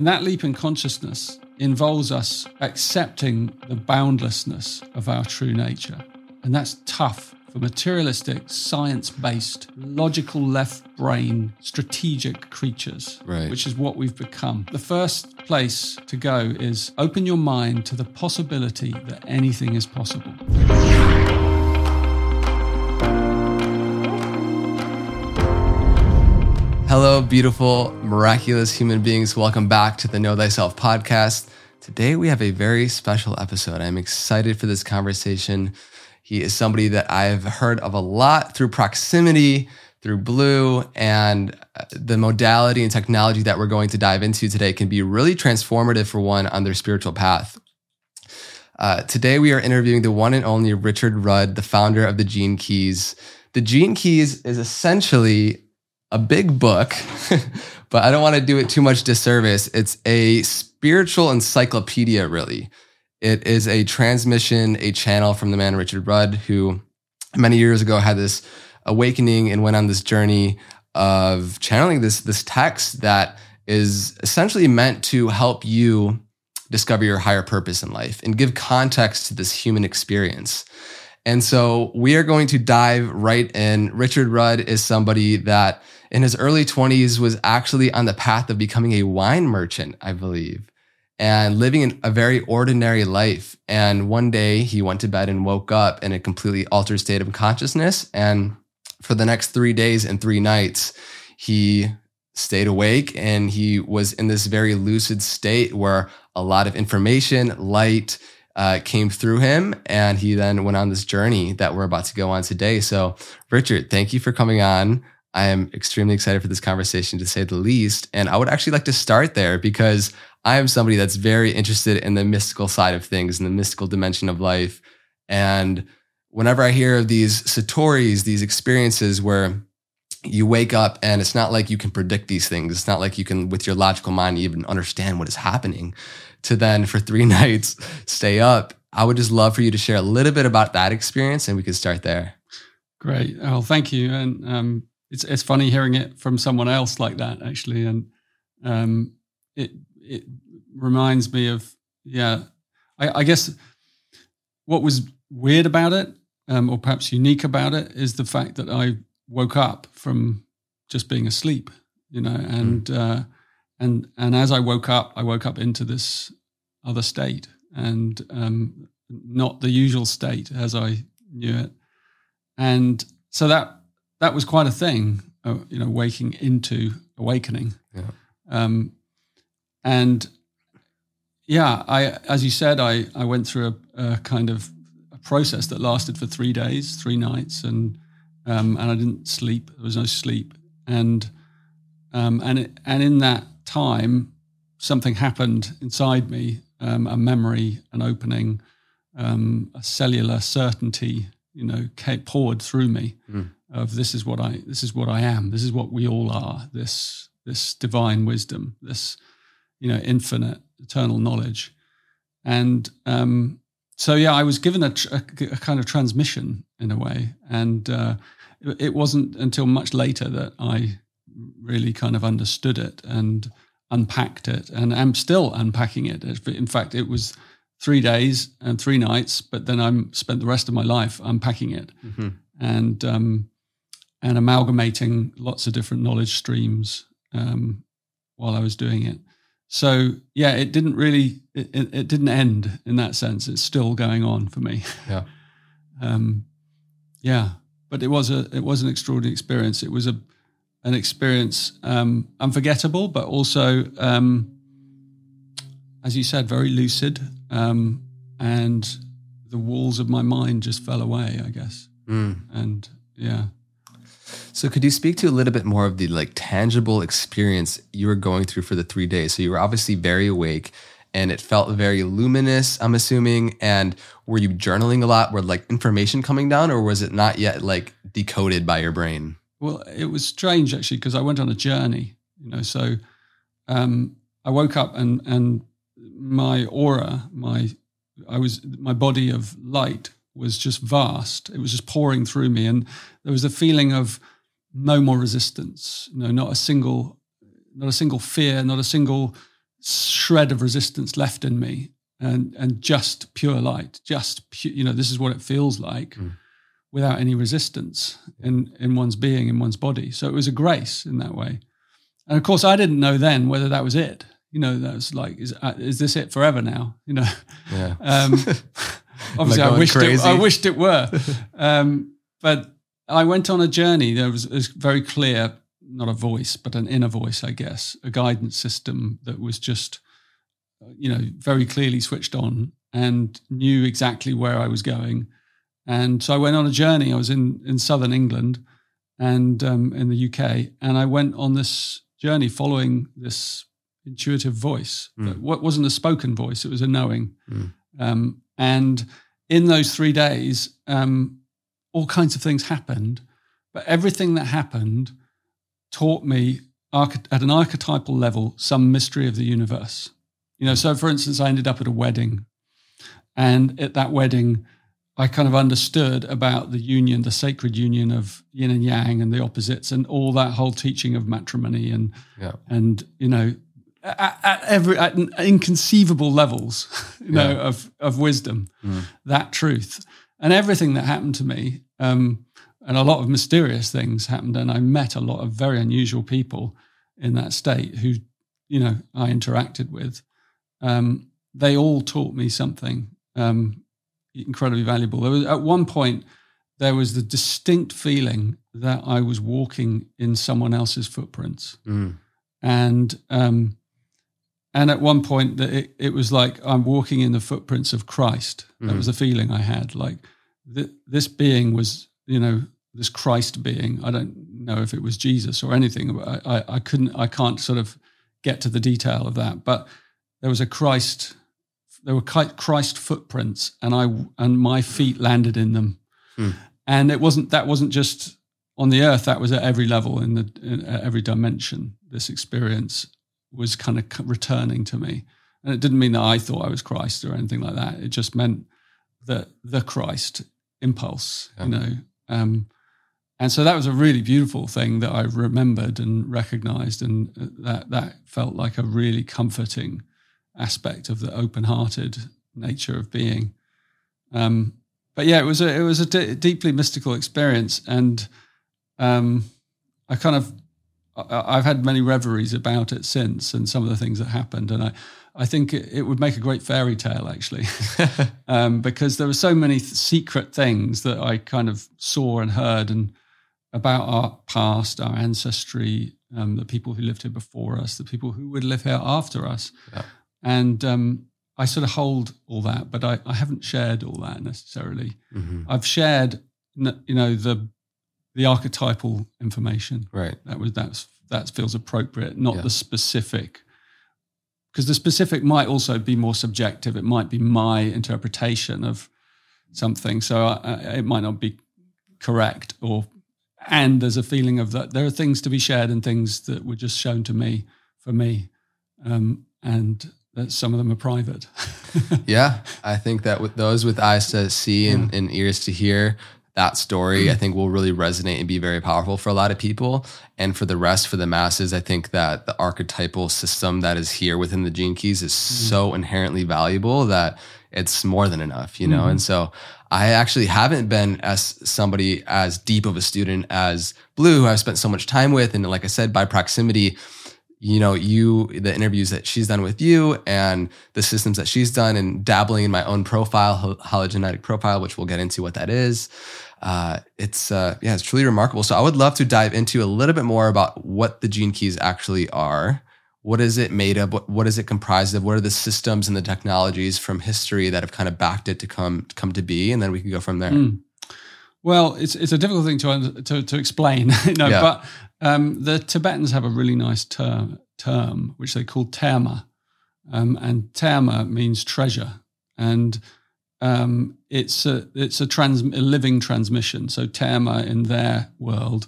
And that leap in consciousness involves us accepting the boundlessness of our true nature. And that's tough for materialistic, science-based, logical, left-brain, strategic creatures, right, which is what we've become. The first place to go is open your mind to the possibility that anything is possible. Hello, beautiful, miraculous human beings. Welcome back to the Know Thyself podcast. Today, we have a very special episode. I'm excited for this conversation. He is somebody that I've heard of a lot through proximity, through Blue, and the modality and technology that we're going to dive into today can be really transformative for one on their spiritual path. Today, we are interviewing the one and only Richard Rudd, the founder of the Gene Keys. The Gene Keys is essentially a big book, but I don't want to do it too much disservice. It's a spiritual encyclopedia, really. It is a transmission, a channel from the man Richard Rudd, who many years ago had this awakening and went on this journey of channeling this text that is essentially meant to help you discover your higher purpose in life and give context to this human experience. And so we are going to dive right in. Richard Rudd is somebody that in his early 20s was actually on the path of becoming a wine merchant, I believe, and living a very ordinary life. And one day he went to bed and woke up in a completely altered state of consciousness. And for the next 3 days and 3 nights, he stayed awake and he was in this very lucid state where a lot of information, light, came through him, and he then went on this journey that we're about to go on today. So, Richard, thank you for coming on. I am extremely excited for this conversation, to say the least. And I would actually like to start there because I am somebody that's very interested in the mystical side of things and the mystical dimension of life. And whenever I hear of these satori's, these experiences where you wake up and it's not like you can predict these things, it's not like you can, with your logical mind, even understand what is happening, to then for 3 nights stay up. I would just love for you to share a little bit about that experience, and we could start there. Great. Oh, thank you. And it's funny hearing it from someone else like that, actually. And it reminds me of, I guess what was weird about it, or perhaps unique about it, is the fact that I woke up from just being asleep, And as I woke up into this other state, and not the usual state as I knew it. And so that was quite a thing, waking into awakening. Yeah. I, as you said, I went through a kind of a process that lasted for 3 days, 3 nights, and I didn't sleep. There was no sleep, and in that time, something happened inside me, a memory, an opening, a cellular certainty, poured through me of this is what I am, this is what we all are, this divine wisdom, this, infinite, eternal knowledge. And I was given a kind of transmission in a way. And it wasn't until much later that I really kind of understood it and unpacked it, and I'm still unpacking it. In fact, it was 3 days and 3 nights, but then I spent the rest of my life unpacking it, and amalgamating lots of different knowledge streams while I was doing it. So it didn't really, it didn't end in that sense. It's still going on for me. Yeah. But it was an extraordinary experience. It was an experience unforgettable, but also, as you said, very lucid, and the walls of my mind just fell away, I guess. And so could you speak to a little bit more of the tangible experience you were going through for the 3 days? So you were obviously very awake, and it felt very luminous, I'm assuming. And were you journaling a lot? Were information coming down, or was it not yet decoded by your brain? Well, it was strange, actually, because I went on a journey, so I woke up and my aura, my body of light was just vast. It was just pouring through me, and there was a feeling of no more resistance, not a single fear, not a single shred of resistance left in me, and just pure light, just pure, you know, this is what it feels like, without any resistance in one's being, in one's body. So it was a grace in that way. And of course, I didn't know then whether that was it. You know, that was like, is this it forever now? You know, yeah. Obviously, I wished it were. But I went on a journey. There was a very clear, not a voice, but an inner voice, I guess, a guidance system that was just, you know, very clearly switched on and knew exactly where I was going. And so I went on a journey. I was in southern England and in the UK, and I went on this journey following this intuitive voice. What wasn't a spoken voice, it was a knowing. And in those 3 days, all kinds of things happened, but everything that happened taught me at an archetypal level some mystery of the universe. You know, so for instance, I ended up at a wedding, and at that wedding, I kind of understood about the union, the sacred union of yin and yang and the opposites, and all that whole teaching of matrimony and you know, at inconceivable levels, you know, of wisdom, that truth. And everything that happened to me, and a lot of mysterious things happened, and I met a lot of very unusual people in that state who, you know, I interacted with. They all taught me something incredibly valuable. There was, at one point, there was the distinct feeling that I was walking in someone else's footprints. And at one point, that it was like I'm walking in the footprints of Christ. That was the feeling I had. Like this being was, you know, this Christ being. I don't know if it was Jesus or anything. But I can't sort of get to the detail of that. But there was a Christ. There were Christ footprints, and my feet landed in them. And that wasn't just on the earth. That was at every level at every dimension. This experience was kind of returning to me. And it didn't mean that I thought I was Christ or anything like that. It just meant that the Christ impulse, you know. And so that was a really beautiful thing that I remembered and recognized, and that felt like a really comforting aspect of the open-hearted nature of being. But yeah, it was a deeply mystical experience, and I've had many reveries about it since, and some of the things that happened. And I think it would make a great fairy tale, actually, because there were so many secret things that I kind of saw and heard, and about our past, our ancestry, the people who lived here before us, the people who would live here after us. Yeah. And I sort of hold all that, but I haven't shared all that necessarily. I've shared, you know, the archetypal information, right? That feels appropriate, not the specific, because the specific might also be more subjective. It might be my interpretation of something, so it might not be correct. And there's a feeling of that there are things to be shared and things that were just shown to me for me, and that some of them are private. Yeah, I think that with those with eyes to see and ears to hear, that story, I think, will really resonate and be very powerful for a lot of people. And for the rest, for the masses, I think that the archetypal system that is here within the Gene Keys is so inherently valuable that it's more than enough, you know? And so I actually haven't been as somebody as deep of a student as Blue, who I've spent so much time with. And like I said, by proximity, you know, the interviews that she's done with you and the systems that she's done, and dabbling in my own profile, hologenetic profile, which we'll get into what that is. It's truly remarkable. So I would love to dive into a little bit more about what the Gene Keys actually are. What is it made of? What is it comprised of? What are the systems and the technologies from history that have kind of backed it to come to be? And then we can go from there. Well, it's a difficult thing to explain, you know, but the Tibetans have a really nice term which they call terma, and terma means treasure, and it's a living transmission. So terma in their world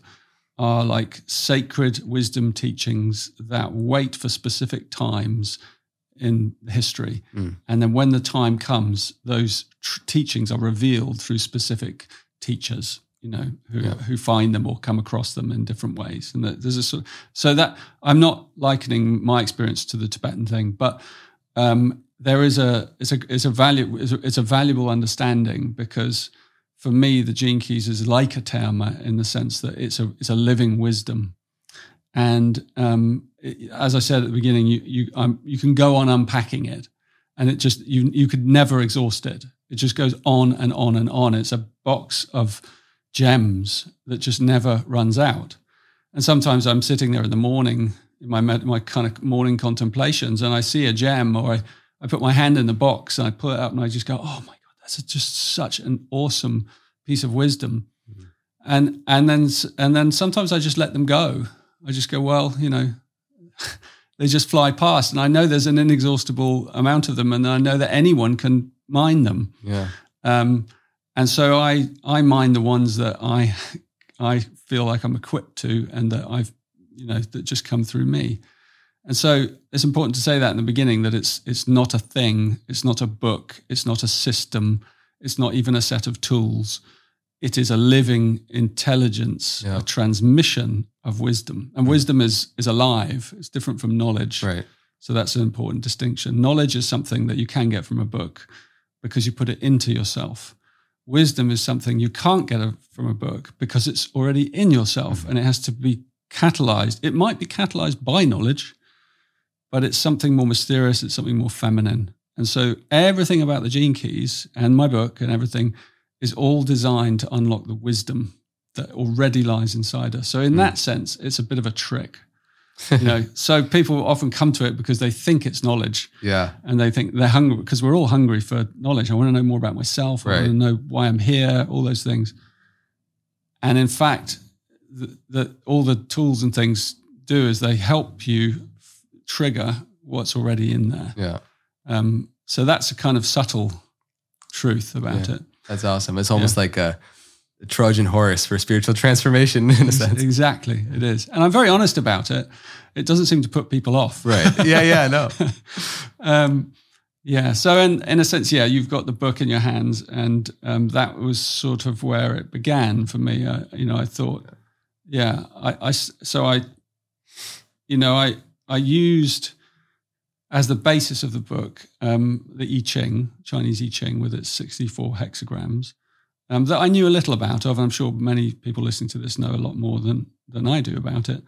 are like sacred wisdom teachings that wait for specific times in history, and then when the time comes, those teachings are revealed through specific teachers who find them or come across them in different ways. And that there's a sort of, so that I'm not likening my experience to the Tibetan thing, but there is a valuable understanding, because for me the Gene Keys is like a Terma in the sense that it's a living wisdom. And as I said at the beginning, you can go on unpacking it, and it just you could never exhaust it. It just goes on and on and on. It's a box of gems that just never runs out. And sometimes I'm sitting there in the morning, in my kind of morning contemplations, and I see a gem, or I put my hand in the box and I pull it up and I just go, oh my God, that's just such an awesome piece of wisdom. Mm-hmm. And then sometimes I just let them go. I just go, well, they just fly past, and I know there's an inexhaustible amount of them, and I know that anyone can mine them. Yeah. And so I mine the ones that I feel like I'm equipped to, and that I've, that just come through me. And so it's important to say that in the beginning, that it's not a thing, it's not a book, it's not a system, it's not even a set of tools. It is a living intelligence, yeah, a transmission of wisdom. And wisdom is alive. It's different from knowledge. Right. So that's an important distinction. Knowledge is something that you can get from a book because you put it into yourself. Wisdom is something you can't get from a book because it's already in yourself, mm-hmm, and it has to be catalyzed. It might be catalyzed by knowledge, but it's something more mysterious. It's something more feminine. And so everything about the Gene Keys and my book and everything is all designed to unlock the wisdom that already lies inside us. So in that sense, it's a bit of a trick. So people often come to it because they think it's knowledge. Yeah. And they think they're hungry, because we're all hungry for knowledge. I want to know more about myself. Right. I want to know why I'm here, all those things. And in fact, all the tools and things do is they help you trigger what's already in there. Yeah. So that's a kind of subtle truth about it. That's awesome. It's almost like a Trojan horse for spiritual transformation in a sense. Exactly, it is. And I'm very honest about it. It doesn't seem to put people off. Right. Yeah, no. So in a sense, you've got the book in your hands, and that was sort of where it began for me. I thought, I used as the basis of the book, the I Ching, Chinese I Ching, with its 64 hexagrams, that I knew a little about of. And I'm sure many people listening to this know a lot more than I do about it.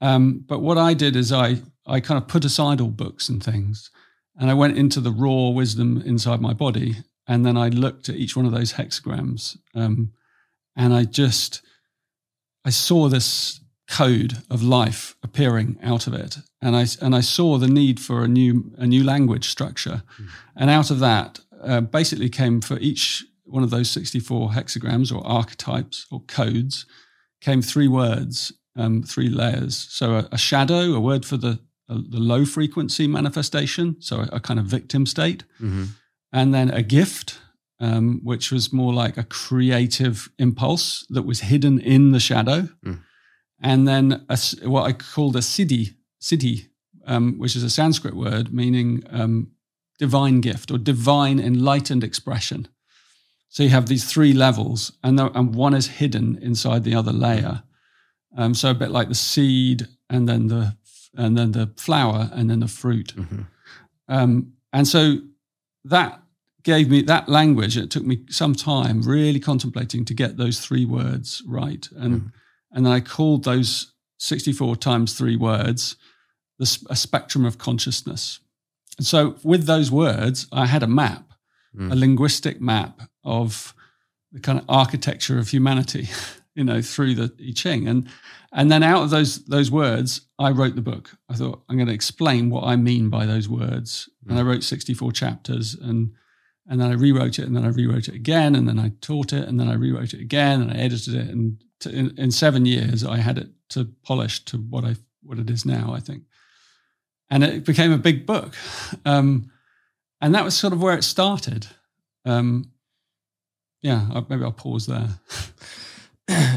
But what I did is I kind of put aside all books and things, and I went into the raw wisdom inside my body. And then I looked at each one of those hexagrams, and I saw this code of life appearing out of it, and I saw the need for a new language structure, and out of that basically came, for each one of those 64 hexagrams or archetypes or codes, came three words, three layers. So a shadow, a word for the low frequency manifestation, so a kind of victim state, mm-hmm, and then a gift, which was more like a creative impulse that was hidden in the shadow. Mm. And then what I called a siddhi, which is a Sanskrit word meaning divine gift or divine enlightened expression. So you have these three levels, and one is hidden inside the other layer. So a bit like the seed, and then the flower, and then the fruit. Mm-hmm. And so that gave me that language. It took me some time really contemplating to get those three words right, and. Mm-hmm. And then I called those 64 times three words a spectrum of consciousness. And so with those words, I had a map, a linguistic map of the kind of architecture of humanity, through the I Ching. And then out of those words, I wrote the book. I thought, I'm going to explain what I mean by those words. Mm. And I wrote 64 chapters, and then I rewrote it, and then I rewrote it again, and then I taught it, and then I rewrote it again, and I edited it, and in 7 years, I had it to polish to what it is now, I think, and it became a big book, and that was sort of where it started. Maybe I'll pause there.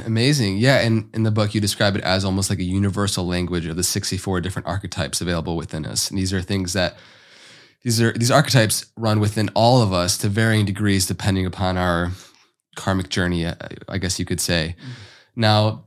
Amazing, yeah. And in the book, you describe it as almost like a universal language of the 64 different archetypes available within us, and these are things that these archetypes run within all of us to varying degrees, depending upon our karmic journey, I guess you could say. Mm-hmm. Now,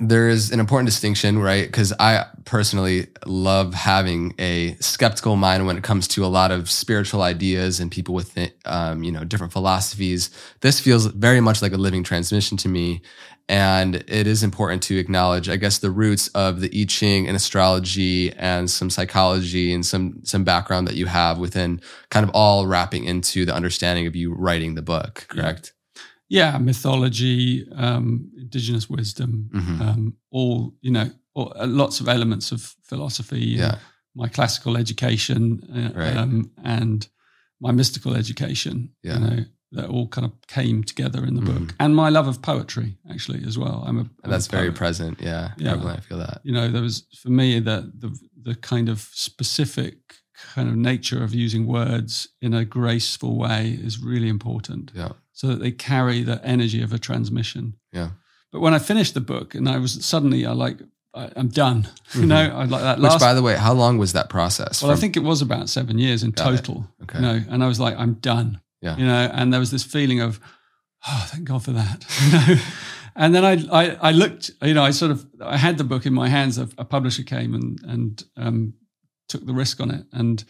there is an important distinction, right? Because I personally love having a skeptical mind when it comes to a lot of spiritual ideas and people with different philosophies. This feels very much like a living transmission to me. And it is important to acknowledge, I guess, the roots of the I Ching and astrology and some psychology and some background that you have within, kind of all wrapping into the understanding of you writing the book, correct? Yeah, mythology, indigenous wisdom, mm-hmm. Lots of elements of philosophy. Yeah. My classical education and my mystical education, that all kind of came together in the book, and my love of poetry actually as well. That's very present. Yeah, I feel that. There was for me the kind of specific kind of nature of using words in a graceful way is really important. Yeah, so that they carry the energy of a transmission. Yeah, but when I finished the book, and I was suddenly I'm done. Mm-hmm. I like that. Which, by the way, how long was that process? Well, I think it was about 7 years in total. Okay, and I was like, I'm done. Yeah. And there was this feeling of, oh, thank God for that. And then I looked, I had the book in my hands. A publisher came and took the risk on it. And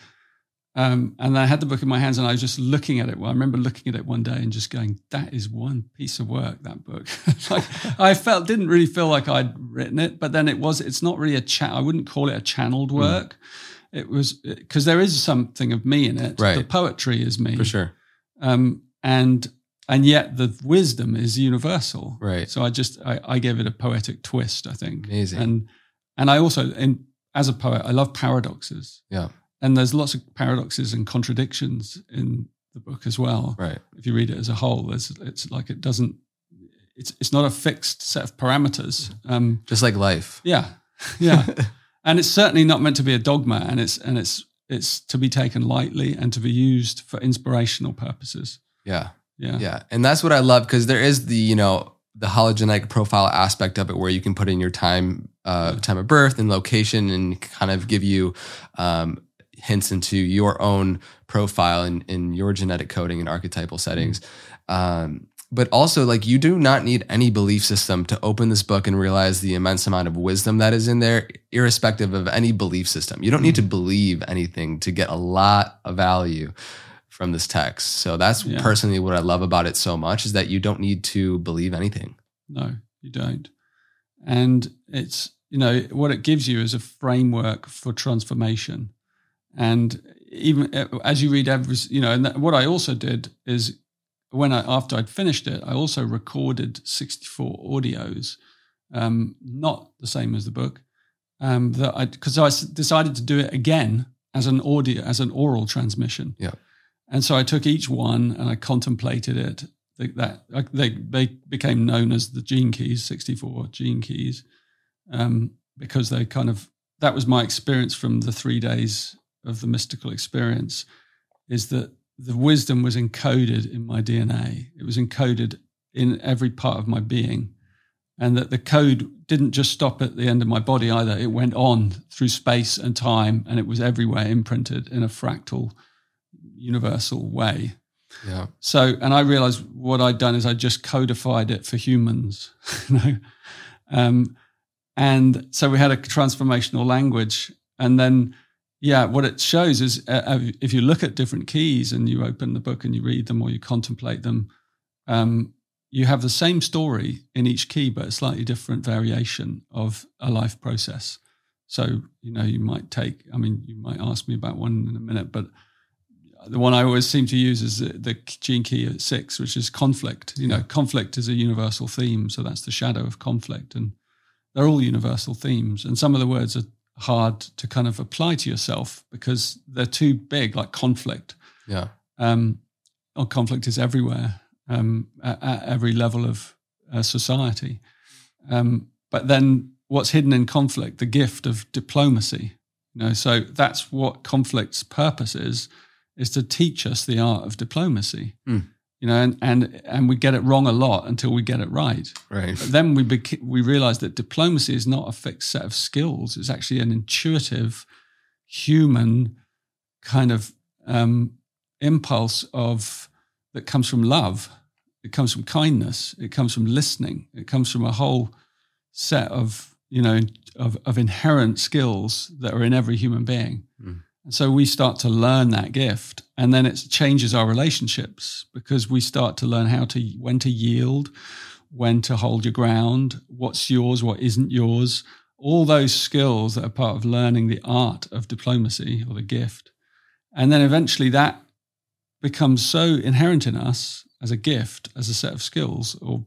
I had the book in my hands, and I was just looking at it. Well, I remember looking at it one day and just going, that is one piece of work, that book. Didn't really feel like I'd written it, but then it's not really I wouldn't call it a channeled work. Mm. It was, because there is something of me in it. Right. The poetry is me. For sure. And yet the wisdom is universal, right? So I gave it a poetic twist, I think. Amazing. And I also, as a poet, I love paradoxes. Yeah. And there's lots of paradoxes and contradictions in the book as well. Right. If you read it as a whole, it's not a fixed set of parameters. Just like life. Yeah, yeah. And it's certainly not meant to be a dogma, It's to be taken lightly and to be used for inspirational purposes. Yeah. Yeah. Yeah. And that's what I love, because there is the, the hologenetic profile aspect of it, where you can put in your time of birth and location, and kind of give you hints into your own profile and in your genetic coding and archetypal settings. But also, you do not need any belief system to open this book and realize the immense amount of wisdom that is in there, irrespective of any belief system. You don't need to believe anything to get a lot of value from this text. So that's personally what I love about it so much, is that you don't need to believe anything. No, you don't. And it's, what it gives you is a framework for transformation. And even as you read and what I also did is, after I'd finished it, I also recorded 64 audios, not the same as the book, because I decided to do it again as an oral transmission. Yeah, and so I took each one and I contemplated it. They became known as the Gene Keys, 64 Gene Keys, because they that was my experience from the 3 days of the mystical experience, is that the wisdom was encoded in my DNA. It was encoded in every part of my being, and that the code didn't just stop at the end of my body either. It went on through space and time, and it was everywhere imprinted in a fractal, universal way. Yeah. So, and I realized what I'd done is I just codified it for humans. And so we had a transformational language, and then what it shows is, if you look at different keys and you open the book and you read them or you contemplate them, you have the same story in each key, but a slightly different variation of a life process. So, you might ask me about one in a minute, but the one I always seem to use is the Gene Key at 6, which is conflict. Conflict is a universal theme. So that's the shadow of conflict. And they're all universal themes. And some of the words are hard to kind of apply to yourself because they're too big, like conflict. Yeah, conflict is everywhere, at every level of society. But then, what's hidden in conflict? The gift of diplomacy. So that's what conflict's purpose is to teach us the art of diplomacy. Mm. And we get it wrong a lot until we get it right. Right. But then we realize that diplomacy is not a fixed set of skills. It's actually an intuitive, human kind of impulse that comes from love. It comes from kindness. It comes from listening. It comes from a whole set of inherent skills that are in every human being. Mm. And so we start to learn that gift, and then it changes our relationships because we start to learn when to yield, when to hold your ground, what's yours, what isn't yours, all those skills that are part of learning the art of diplomacy or the gift. And then eventually that becomes so inherent in us as a gift, as a set of skills or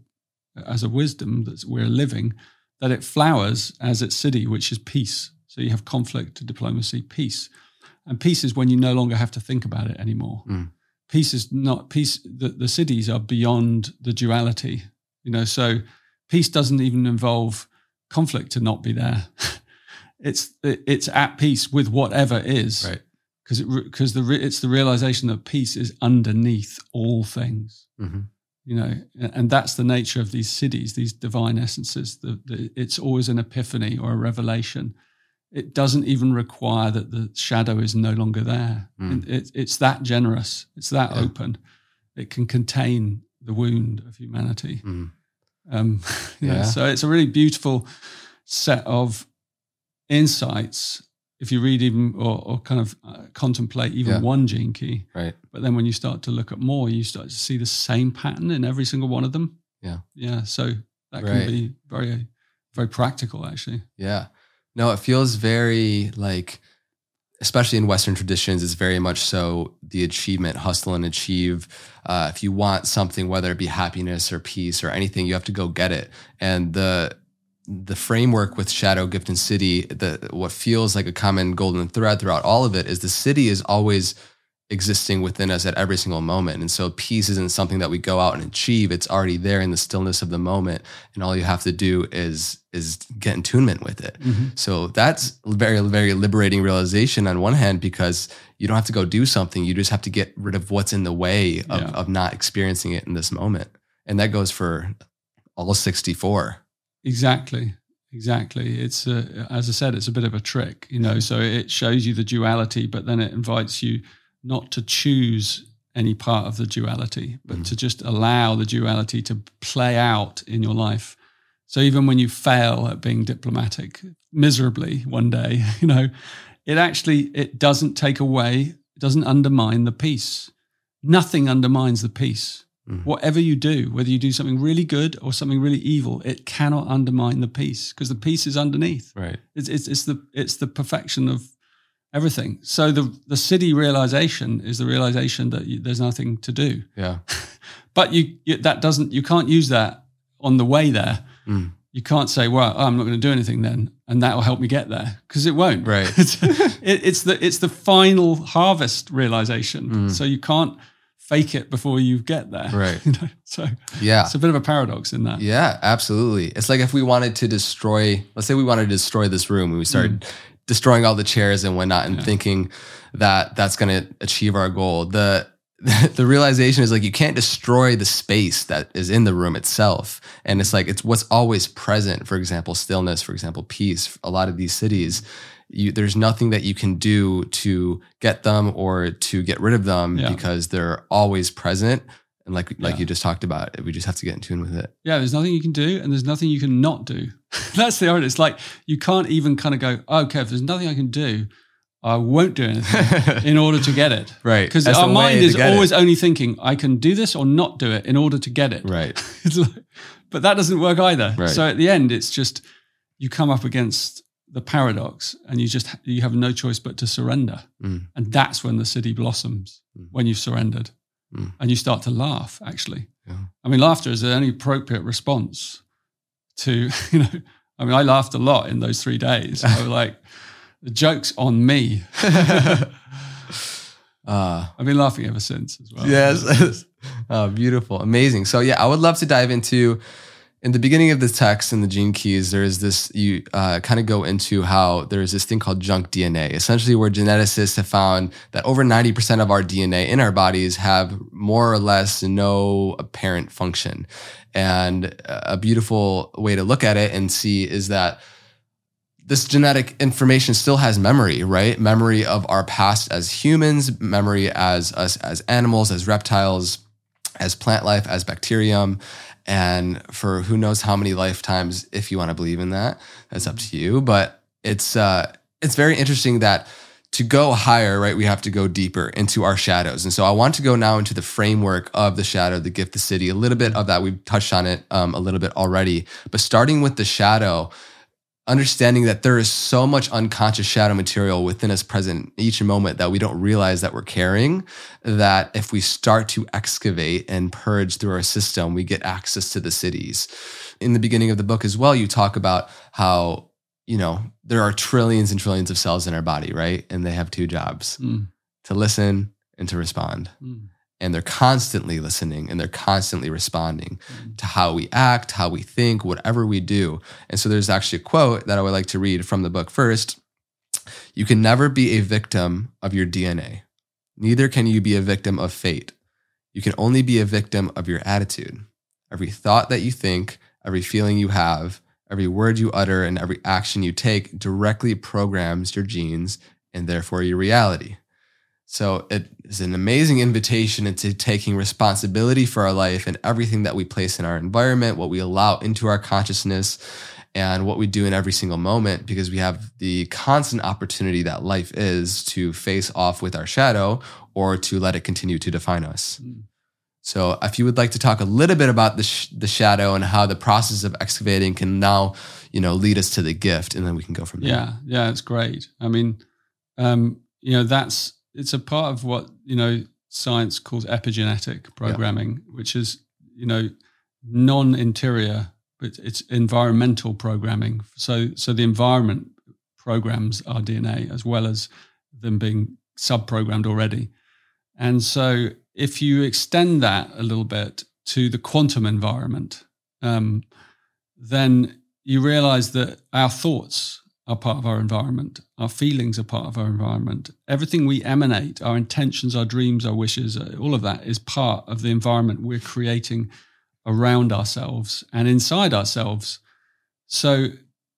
as a wisdom that we're living, that it flowers as its siddhi, which is peace. So you have conflict to diplomacy, peace. And peace is when you no longer have to think about it anymore. Mm. Peace is not peace. The siddhis are beyond the duality, so peace doesn't even involve conflict to not be there. it's at peace with whatever is. Right. Because it's the realization that peace is underneath all things, mm-hmm. And that's the nature of these siddhis, these divine essences. It's always an epiphany or a revelation. It doesn't even require that the shadow is no longer there. Mm. It's that generous. It's that open. It can contain the wound of humanity. Mm. So it's a really beautiful set of insights. If you read even or kind of contemplate even one gene key, right? But then when you start to look at more, you start to see the same pattern in every single one of them. Yeah. So that can be very, very practical, actually. Yeah. No, it feels very like, especially in Western traditions, it's very much so the achievement, hustle and achieve. If you want something, whether it be happiness or peace or anything, you have to go get it. And the framework with Shadow, Gift, and Siddhi, what feels like a common golden thread throughout all of it is the siddhi is always existing within us at every single moment. And so peace isn't something that we go out and achieve. It's already there in the stillness of the moment. And all you have to do is get in tunement with it. Mm-hmm. So that's very, very liberating realization on one hand, because you don't have to go do something. You just have to get rid of what's in the way of not experiencing it in this moment. And that goes for all 64. Exactly. It's as I said, it's a bit of a trick, so it shows you the duality, but then it invites you not to choose any part of the duality, but to just allow the duality to play out in your life. So even when you fail at being diplomatic miserably one day, it doesn't take away, it doesn't undermine the peace. Nothing undermines the peace. Whatever you do, whether you do something really good or something really evil, it cannot undermine the peace because the peace is underneath. Right. It's the perfection of everything. So the siddhi realization is the realization that there's nothing to do. Yeah. But you can't use that on the way there. Mm. You can't say, well, I'm not going to do anything then, and that will help me get there, because it won't. Right. it's the final harvest realization. Mm. So you can't fake it before you get there. Right. So it's a bit of a paradox in that. Yeah, absolutely. It's like if we wanted to destroy, let's say we wanted to destroy this room and we started destroying all the chairs and whatnot and thinking that that's going to achieve our goal. The realization is like, you can't destroy the space that is in the room itself. And it's like, it's what's always present. For example, stillness, for example, peace, a lot of these cities, there's nothing that you can do to get them or to get rid of them because they're always present. And like you just talked about, we just have to get in tune with it. Yeah, there's nothing you can do and there's nothing you can not do. That's the idea. It's like you can't even kind of go, okay, if there's nothing I can do, I won't do anything in order to get it. Right. Because our mind is always only thinking, I can do this or not do it in order to get it. Right. But that doesn't work either. Right. So at the end, it's just you come up against the paradox, and you have no choice but to surrender. Mm. And that's when the siddhi blossoms, when you've surrendered. Mm. And you start to laugh, actually. Yeah. I mean, laughter is the only appropriate response to, I laughed a lot in those 3 days. I was like, the joke's on me. I've been laughing ever since as well. Yes. Beautiful. Amazing. So I would love to dive into, in the beginning of the text in the Gene Keys, there is this, you kind of go into how there is this thing called junk DNA, essentially where geneticists have found that over 90% of our DNA in our bodies have more or less no apparent function. And a beautiful way to look at it and see is that this genetic information still has memory, right? Memory of our past as humans, memory as us as animals, as reptiles, as plant life, as bacterium, and for who knows how many lifetimes, if you want to believe in that, that's up to you. But it's very interesting that to go higher, right, we have to go deeper into our shadows. And so I want to go now into the framework of the shadow, the gift, the city, a little bit of that. We've touched on it a little bit already, but starting with the shadow, understanding that there is so much unconscious shadow material within us present each moment that we don't realize that we're carrying, that if we start to excavate and purge through our system, we get access to the cities. In the beginning of the book as well, you talk about how, you know, there are trillions and trillions of cells in our body, right? And they have two jobs, to listen and to respond. And they're constantly listening and they're constantly responding to how we act, how we think, whatever we do. And so there's actually a quote that I would like to read from the book first. You can never be a victim of your DNA. Neither can you be a victim of fate. You can only be a victim of your attitude. Every thought that you think, every feeling you have, every word you utter, and every action you take directly programs your genes and therefore your reality. So it is an amazing invitation into taking responsibility for our life and everything that we place in our environment, what we allow into our consciousness, and what we do in every single moment, because we have the constant opportunity that life is to face off with our shadow or to let it continue to define us. So if you would like to talk a little bit about the shadow and how the process of excavating can now, you know, lead us to the gift, and then we can go from there. Yeah, it's great. I mean, you know, it's a part of what, you know, science calls epigenetic programming, which is, you know, non-interior, but it's environmental programming. So the environment programs our DNA as well as them being sub-programmed already. And so if you extend that a little bit to the quantum environment, then you realize that our thoughts are part of our environment. Our feelings are part of our environment. Everything we emanate, our intentions, our dreams, our wishes, all of that is part of the environment we're creating around ourselves and inside ourselves. So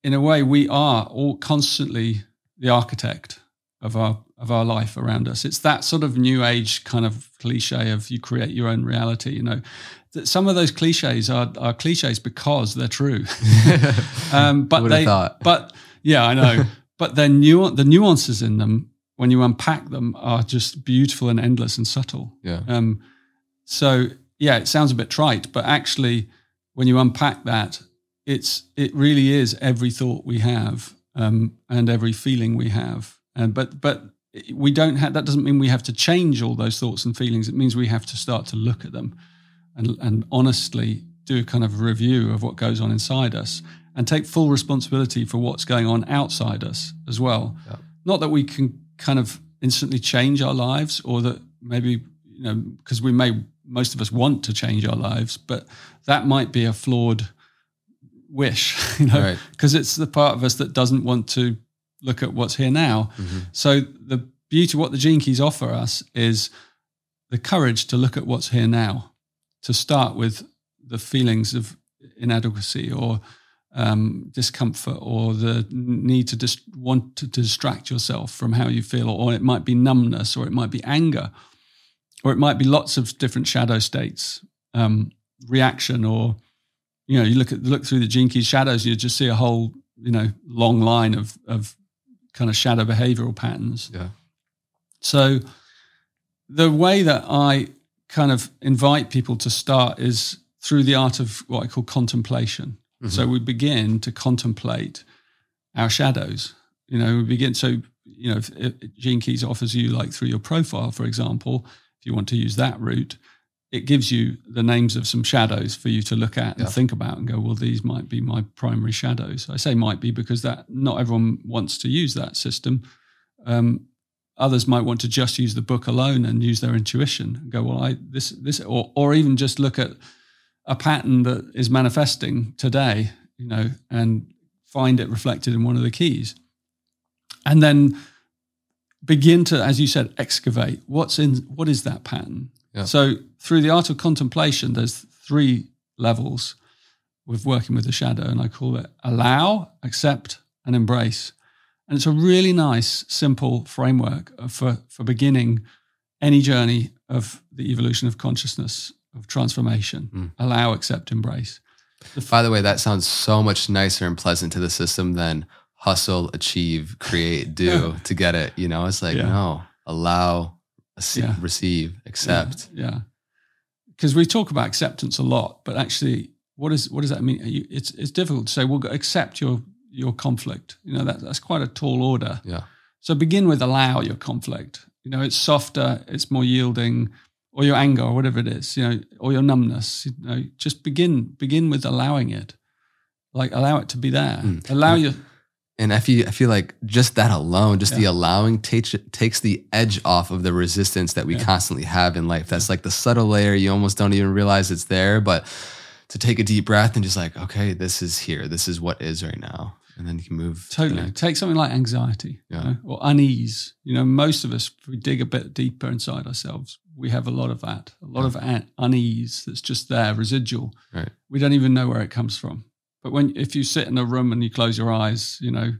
in a way, we are all constantly the architect of our life around us. It's that sort of new age kind of cliche of you create your own reality, you know. Some of those cliches are cliches because they're true. Yeah, I know. But the nuances in them, when you unpack them, are just beautiful and endless and subtle. Yeah. It sounds a bit trite, but actually, when you unpack that, it really is every thought we have and every feeling we have. And but we don't have. That doesn't mean we have to change all those thoughts and feelings. It means we have to start to look at them and honestly do a kind of review of what goes on inside us, and take full responsibility for what's going on outside us as well. Yeah. Not that we can kind of instantly change our lives, or that maybe, you know, because most of us want to change our lives, but that might be a flawed wish, you know, because it's the part of us that doesn't want to look at what's here now. Mm-hmm. So the beauty, what the Gene Keys offer us is the courage to look at what's here now, to start with the feelings of inadequacy or discomfort, or the need to just want to distract yourself from how you feel, or it might be numbness, or it might be anger, or it might be lots of different shadow states, reaction, or, you know, you look through the Gene Keys shadows, you just see a whole, you know, long line of kind of shadow behavioral patterns. Yeah. So the way that I kind of invite people to start is through the art of what I call contemplation. Mm-hmm. So we begin to contemplate our shadows. You know, we begin. So, you know, if Gene Keys offers you, like through your profile, for example, if you want to use that route, it gives you the names of some shadows for you to look at and think about and go, well, these might be my primary shadows. I say might be because that not everyone wants to use that system. Others might want to just use the book alone and use their intuition and go, well, or even just look at a pattern that is manifesting today, you know, and find it reflected in one of the keys. And then begin to, as you said, excavate what is that pattern? Yeah. So through the art of contemplation, there's three levels with working with the shadow, and I call it allow, accept, and embrace. And it's a really nice, simple framework for beginning any journey of the evolution of consciousness. of transformation. Allow, accept, embrace. By the way, that sounds so much nicer and pleasant to the system than hustle, achieve, create, do to get it. You know, it's like, no, allow, receive, accept. Yeah. Because we talk about acceptance a lot, but actually, what does that mean? It's difficult to say, well, accept your conflict. You know, that's quite a tall order. Yeah. So begin with allow your conflict. You know, it's softer, it's more yielding, or your anger, or whatever it is, you know, or your numbness. You know, just begin with allowing it. Like, allow it to be there. And I feel like just that alone, just the allowing takes the edge off of the resistance that we constantly have in life. That's like the subtle layer. You almost don't even realize it's there, but to take a deep breath and just like, okay, this is here. This is what is right now. And then you can move. Totally. Take something like anxiety you know, or unease. You know, most of us, if we dig a bit deeper inside ourselves, we have a lot of that, a lot of unease that's just there, residual. Right. We don't even know where it comes from. But if you sit in a room and you close your eyes, you know,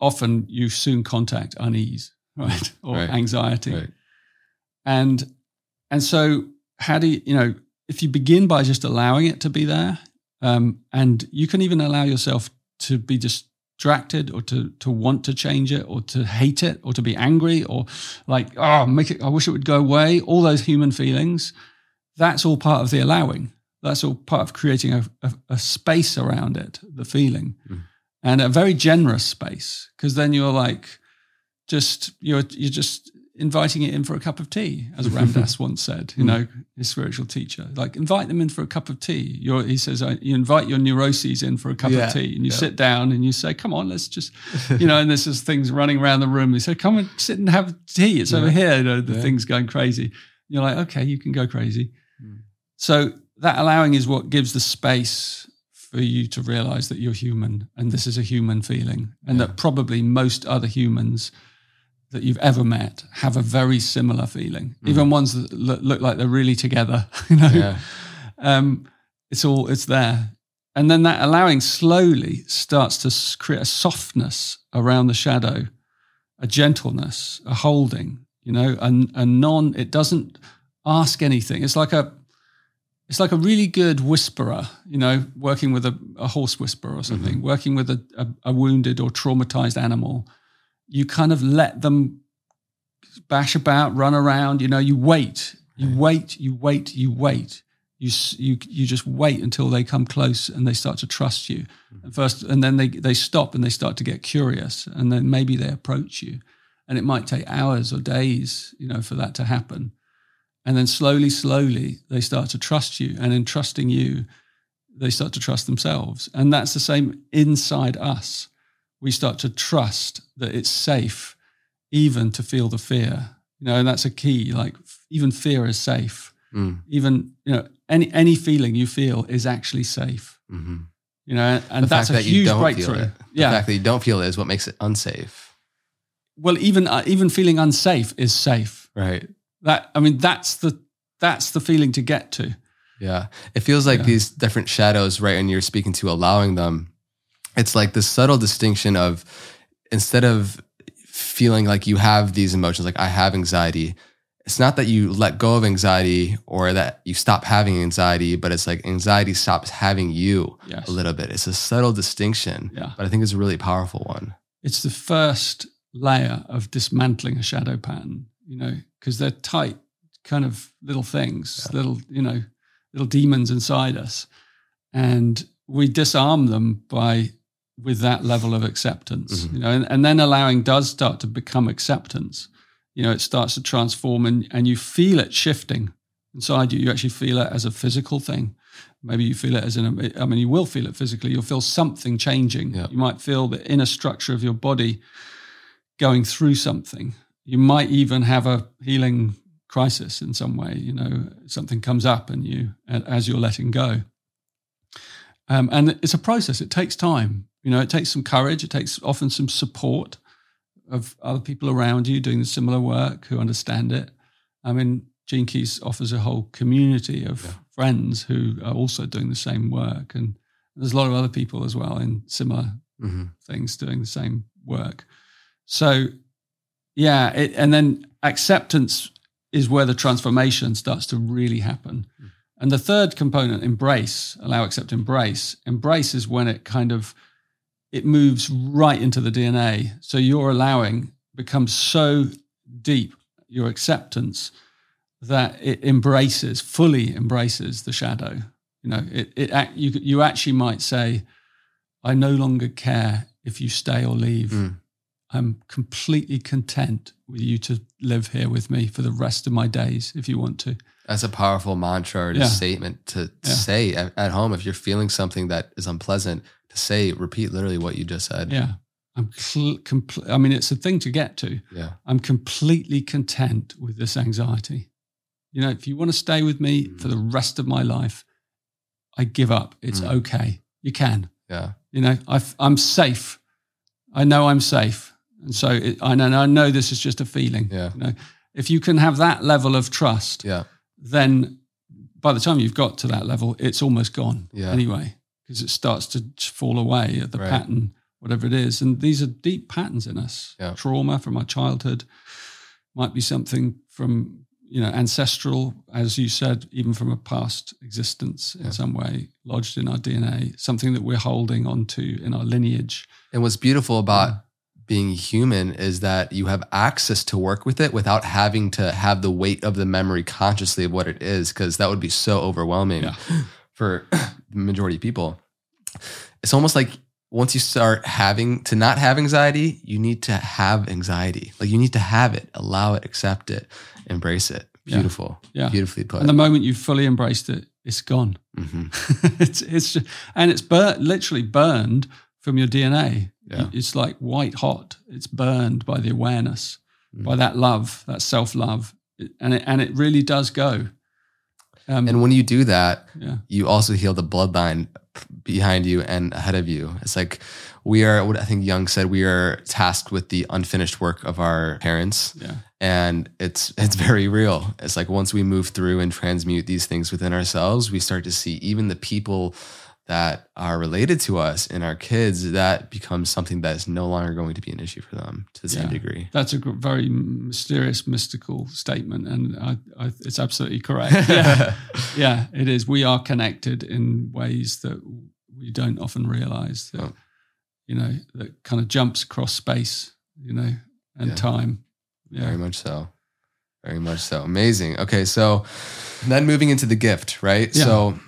often you soon contact unease, right? Or anxiety. Right. And so how do you, you know, if you begin by just allowing it to be there, and you can even allow yourself to be distracted or to want to change it or to hate it or to be angry or like, oh, I wish it would go away, all those human feelings, that's all part of the allowing. That's all part of creating a space around it, the feeling, and a very generous space, because then you're like, you're just inviting it in for a cup of tea, as Ramdas once said, you know, his spiritual teacher. Like, invite them in for a cup of tea. He says, you invite your neuroses in for a cup of tea, and you sit down and you say, come on, let's just, you know, and there's just things running around the room. He said, come and sit and have tea. It's over here, you know, the thing's going crazy. You're like, okay, you can go crazy. So that allowing is what gives the space for you to realize that you're human and this is a human feeling, and that probably most other humans that you've ever met have a very similar feeling, even ones that look like they're really together, you know. Yeah. It's there. And then that allowing slowly starts to create a softness around the shadow, a gentleness, a holding, you know, it doesn't ask anything. It's like a really good whisperer, you know, working with a horse whisperer or something, working with a wounded or traumatized animal. You kind of let them bash about, run around, you know, you wait. You just wait until they come close and they start to trust you first, and then they stop and they start to get curious, and then maybe they approach you. And it might take hours or days, you know, for that to happen. And then slowly, slowly, they start to trust you. And in trusting you, they start to trust themselves. And that's the same inside us. We start to trust that it's safe even to feel the fear. You know, and that's a key. Like, even fear is safe. Even, you know, any feeling you feel is actually safe. You know, and that's a huge breakthrough. Yeah. The fact that you don't feel it is what makes it unsafe. Well, even feeling unsafe is safe. Right. That's the feeling to get to. Yeah. It feels like these different shadows, right? And you're speaking to allowing them. It's like this subtle distinction of, instead of feeling like you have these emotions, like I have anxiety, it's not that you let go of anxiety or that you stop having anxiety, but it's like anxiety stops having you a little bit. It's a subtle distinction, but I think it's a really powerful one. It's the first layer of dismantling a shadow pattern, you know, because they're tight kind of little things, little demons inside us. And we disarm them with that level of acceptance, you know, and then allowing does start to become acceptance. You know, it starts to transform, and you feel it shifting inside you. You actually feel it as a physical thing. Maybe you feel it you will feel it physically. You'll feel something changing. Yeah. You might feel the inner structure of your body going through something. You might even have a healing crisis in some way, you know, something comes up in you as you're letting go. And it's a process. It takes time. You know, it takes some courage. It takes often some support of other people around you doing similar work who understand it. I mean, Gene Keys offers a whole community of friends who are also doing the same work. And there's a lot of other people as well in similar things doing the same work. So, yeah, and then acceptance is where the transformation starts to really happen. And the third component, embrace, allow, accept, embrace. Embrace is when it kind of, it moves right into the DNA. So your allowing becomes so deep, your acceptance, that it embraces, fully embraces the shadow. You know, you actually might say, I no longer care if you stay or leave. Mm. I'm completely content with you to live here with me for the rest of my days if you want to. That's a powerful mantra or a statement to say at home. If you're feeling something that is unpleasant, to say, repeat literally what you just said. Yeah. It's a thing to get to. Yeah. I'm completely content with this anxiety. You know, if you want to stay with me for the rest of my life, I give up. It's okay. You can. Yeah. You know, I'm safe. I know I'm safe. And so I know this is just a feeling. Yeah. You know, if you can have that level of trust, then by the time you've got to that level, it's almost gone anyway, because it starts to fall away at the pattern, whatever it is. And these are deep patterns in us. Yeah. Trauma from our childhood, might be something from, you know, ancestral, as you said, even from a past existence in some way, lodged in our DNA, something that we're holding on to in our lineage. And what's beautiful about being human is that you have access to work with it without having to have the weight of the memory consciously of what it is, because that would be so overwhelming for the majority of people. It's almost like once you start having to not have anxiety, you need to have anxiety. Like you need to have it, allow it, accept it, embrace it. Beautiful. Yeah. Beautifully put. And the moment you've fully embraced it, it's gone. Mm-hmm. it's literally burned from your DNA. Yeah. It's like white hot. It's burned by the awareness, by that love, that self-love. And it really does go. And when you do that, you also heal the bloodline behind you and ahead of you. It's like we are, what I think Jung said, we are tasked with the unfinished work of our parents. Yeah. And it's very real. It's like once we move through and transmute these things within ourselves, we start to see even the people that are related to us and our kids, that becomes something that is no longer going to be an issue for them to the same degree. That's a very mysterious, mystical statement, and it's absolutely correct. Yeah. Yeah, it is. We are connected in ways that we don't often realize, that you know, that kind of jumps across space, you know, and time. Yeah. Very much so. Very much so. Amazing. Okay, so then moving into the gift, right? Yeah. So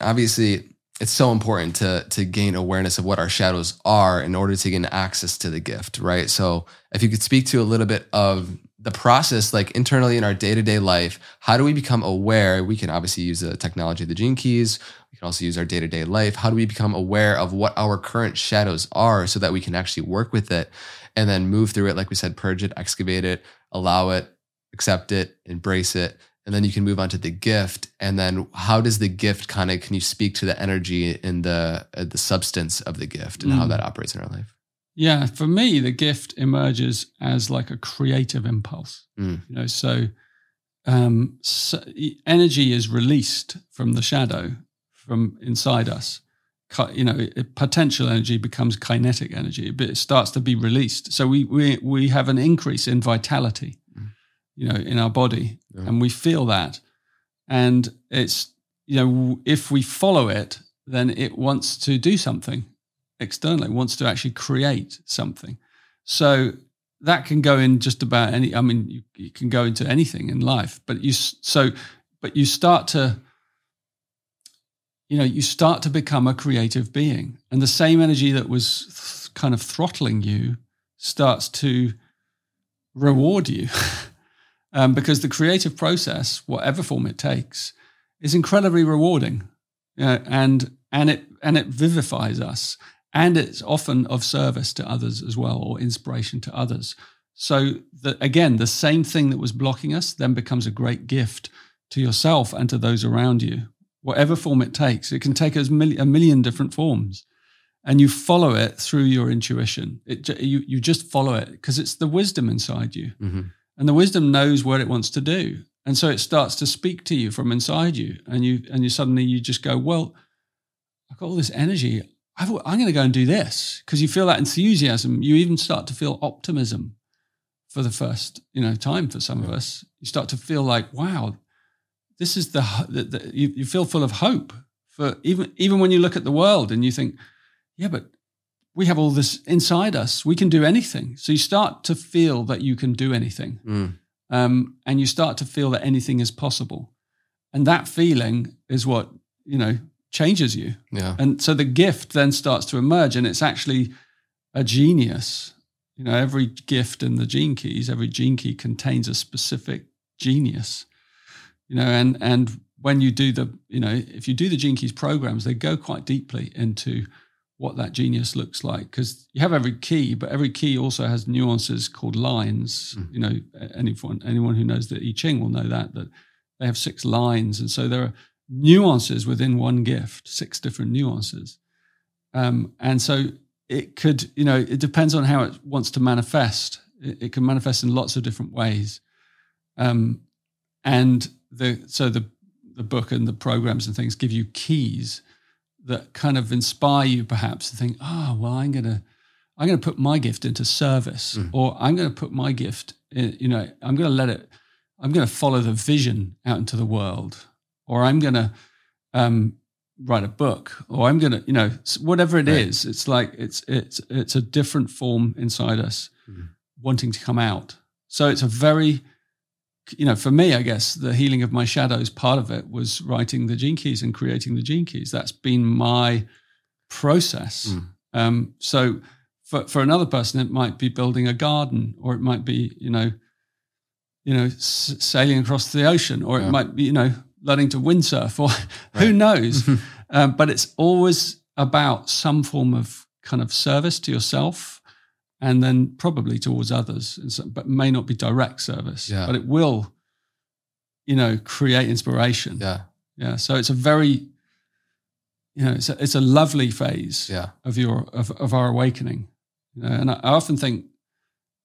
obviously, it's so important to gain awareness of what our shadows are in order to gain access to the gift, right? So if you could speak to a little bit of the process, like internally in our day-to-day life, how do we become aware? We can obviously use the technology of the Gene Keys. We can also use our day-to-day life. How do we become aware of what our current shadows are so that we can actually work with it and then move through it? Like we said, purge it, excavate it, allow it, accept it, embrace it. And then you can move on to the gift. And then how does the gift kind of, can you speak to the energy and the substance of the gift and how that operates in our life? Yeah. For me, the gift emerges as like a creative impulse. Mm. You know, so energy is released from the shadow from inside us. You know, potential energy becomes kinetic energy, but it starts to be released. So we have an increase in vitality, you know, in our body, and we feel that. And it's, you know, if we follow it, then it wants to do something externally, it wants to actually create something. So that can go in just about any, I mean, you can go into anything in life, but you start to, you know, you start to become a creative being, and the same energy that was kind of throttling you starts to reward you. Because the creative process, whatever form it takes, is incredibly rewarding, you know, and it vivifies us, and it's often of service to others as well, or inspiration to others. So again, the same thing that was blocking us then becomes a great gift to yourself and to those around you, whatever form it takes. It can take us a million different forms, and you follow it through your intuition. You just follow it because it's the wisdom inside you. Mm-hmm. And the wisdom knows what it wants to do. And so it starts to speak to you from inside you. And you suddenly you just go, well, I've got all this energy. I'm going to go and do this. Because you feel that enthusiasm. You even start to feel optimism for the first, you know, time for some of us. You start to feel like, wow, this is the you feel full of hope for even when you look at the world and you think, yeah, but we have all this inside us. We can do anything. So you start to feel that you can do anything. Mm. And you start to feel that anything is possible. And that feeling is what, you know, changes you. Yeah. And so the gift then starts to emerge, and it's actually a genius. You know, every gift in the Gene Keys, every Gene Key contains a specific genius, you know, and when you do the, you know, if you do the Gene Keys programs, they go quite deeply into what that genius looks like, because you have every key, but every key also has nuances called lines. Mm. You know, anyone who knows the I Ching will know that they have 6 lines. And so there are nuances within one gift, 6 different nuances. And so it could, you know, it depends on how it wants to manifest. It can manifest in lots of different ways. And so the book and the programs and things give you keys that kind of inspire you perhaps to think, oh, well, I'm going to put my gift into service, or I'm going to put my gift in, you know, I'm going to follow the vision out into the world, or I'm going to write a book, or I'm going to, you know, whatever it is, it's like, it's a different form inside us wanting to come out. So it's a very, you know, for me, I guess the healing of my shadows, part of it was writing the Gene Keys and creating the Gene Keys. That's been my process. So for another person, it might be building a garden, or it might be, you know, sailing across the ocean, or it might be, you know, learning to windsurf, or who knows. But it's always about some form of kind of service to yourself, and then probably towards others, but may not be direct service, but it will, you know, create inspiration. Yeah. So it's a very, you know, it's a lovely phase of our awakening. You know, and I often think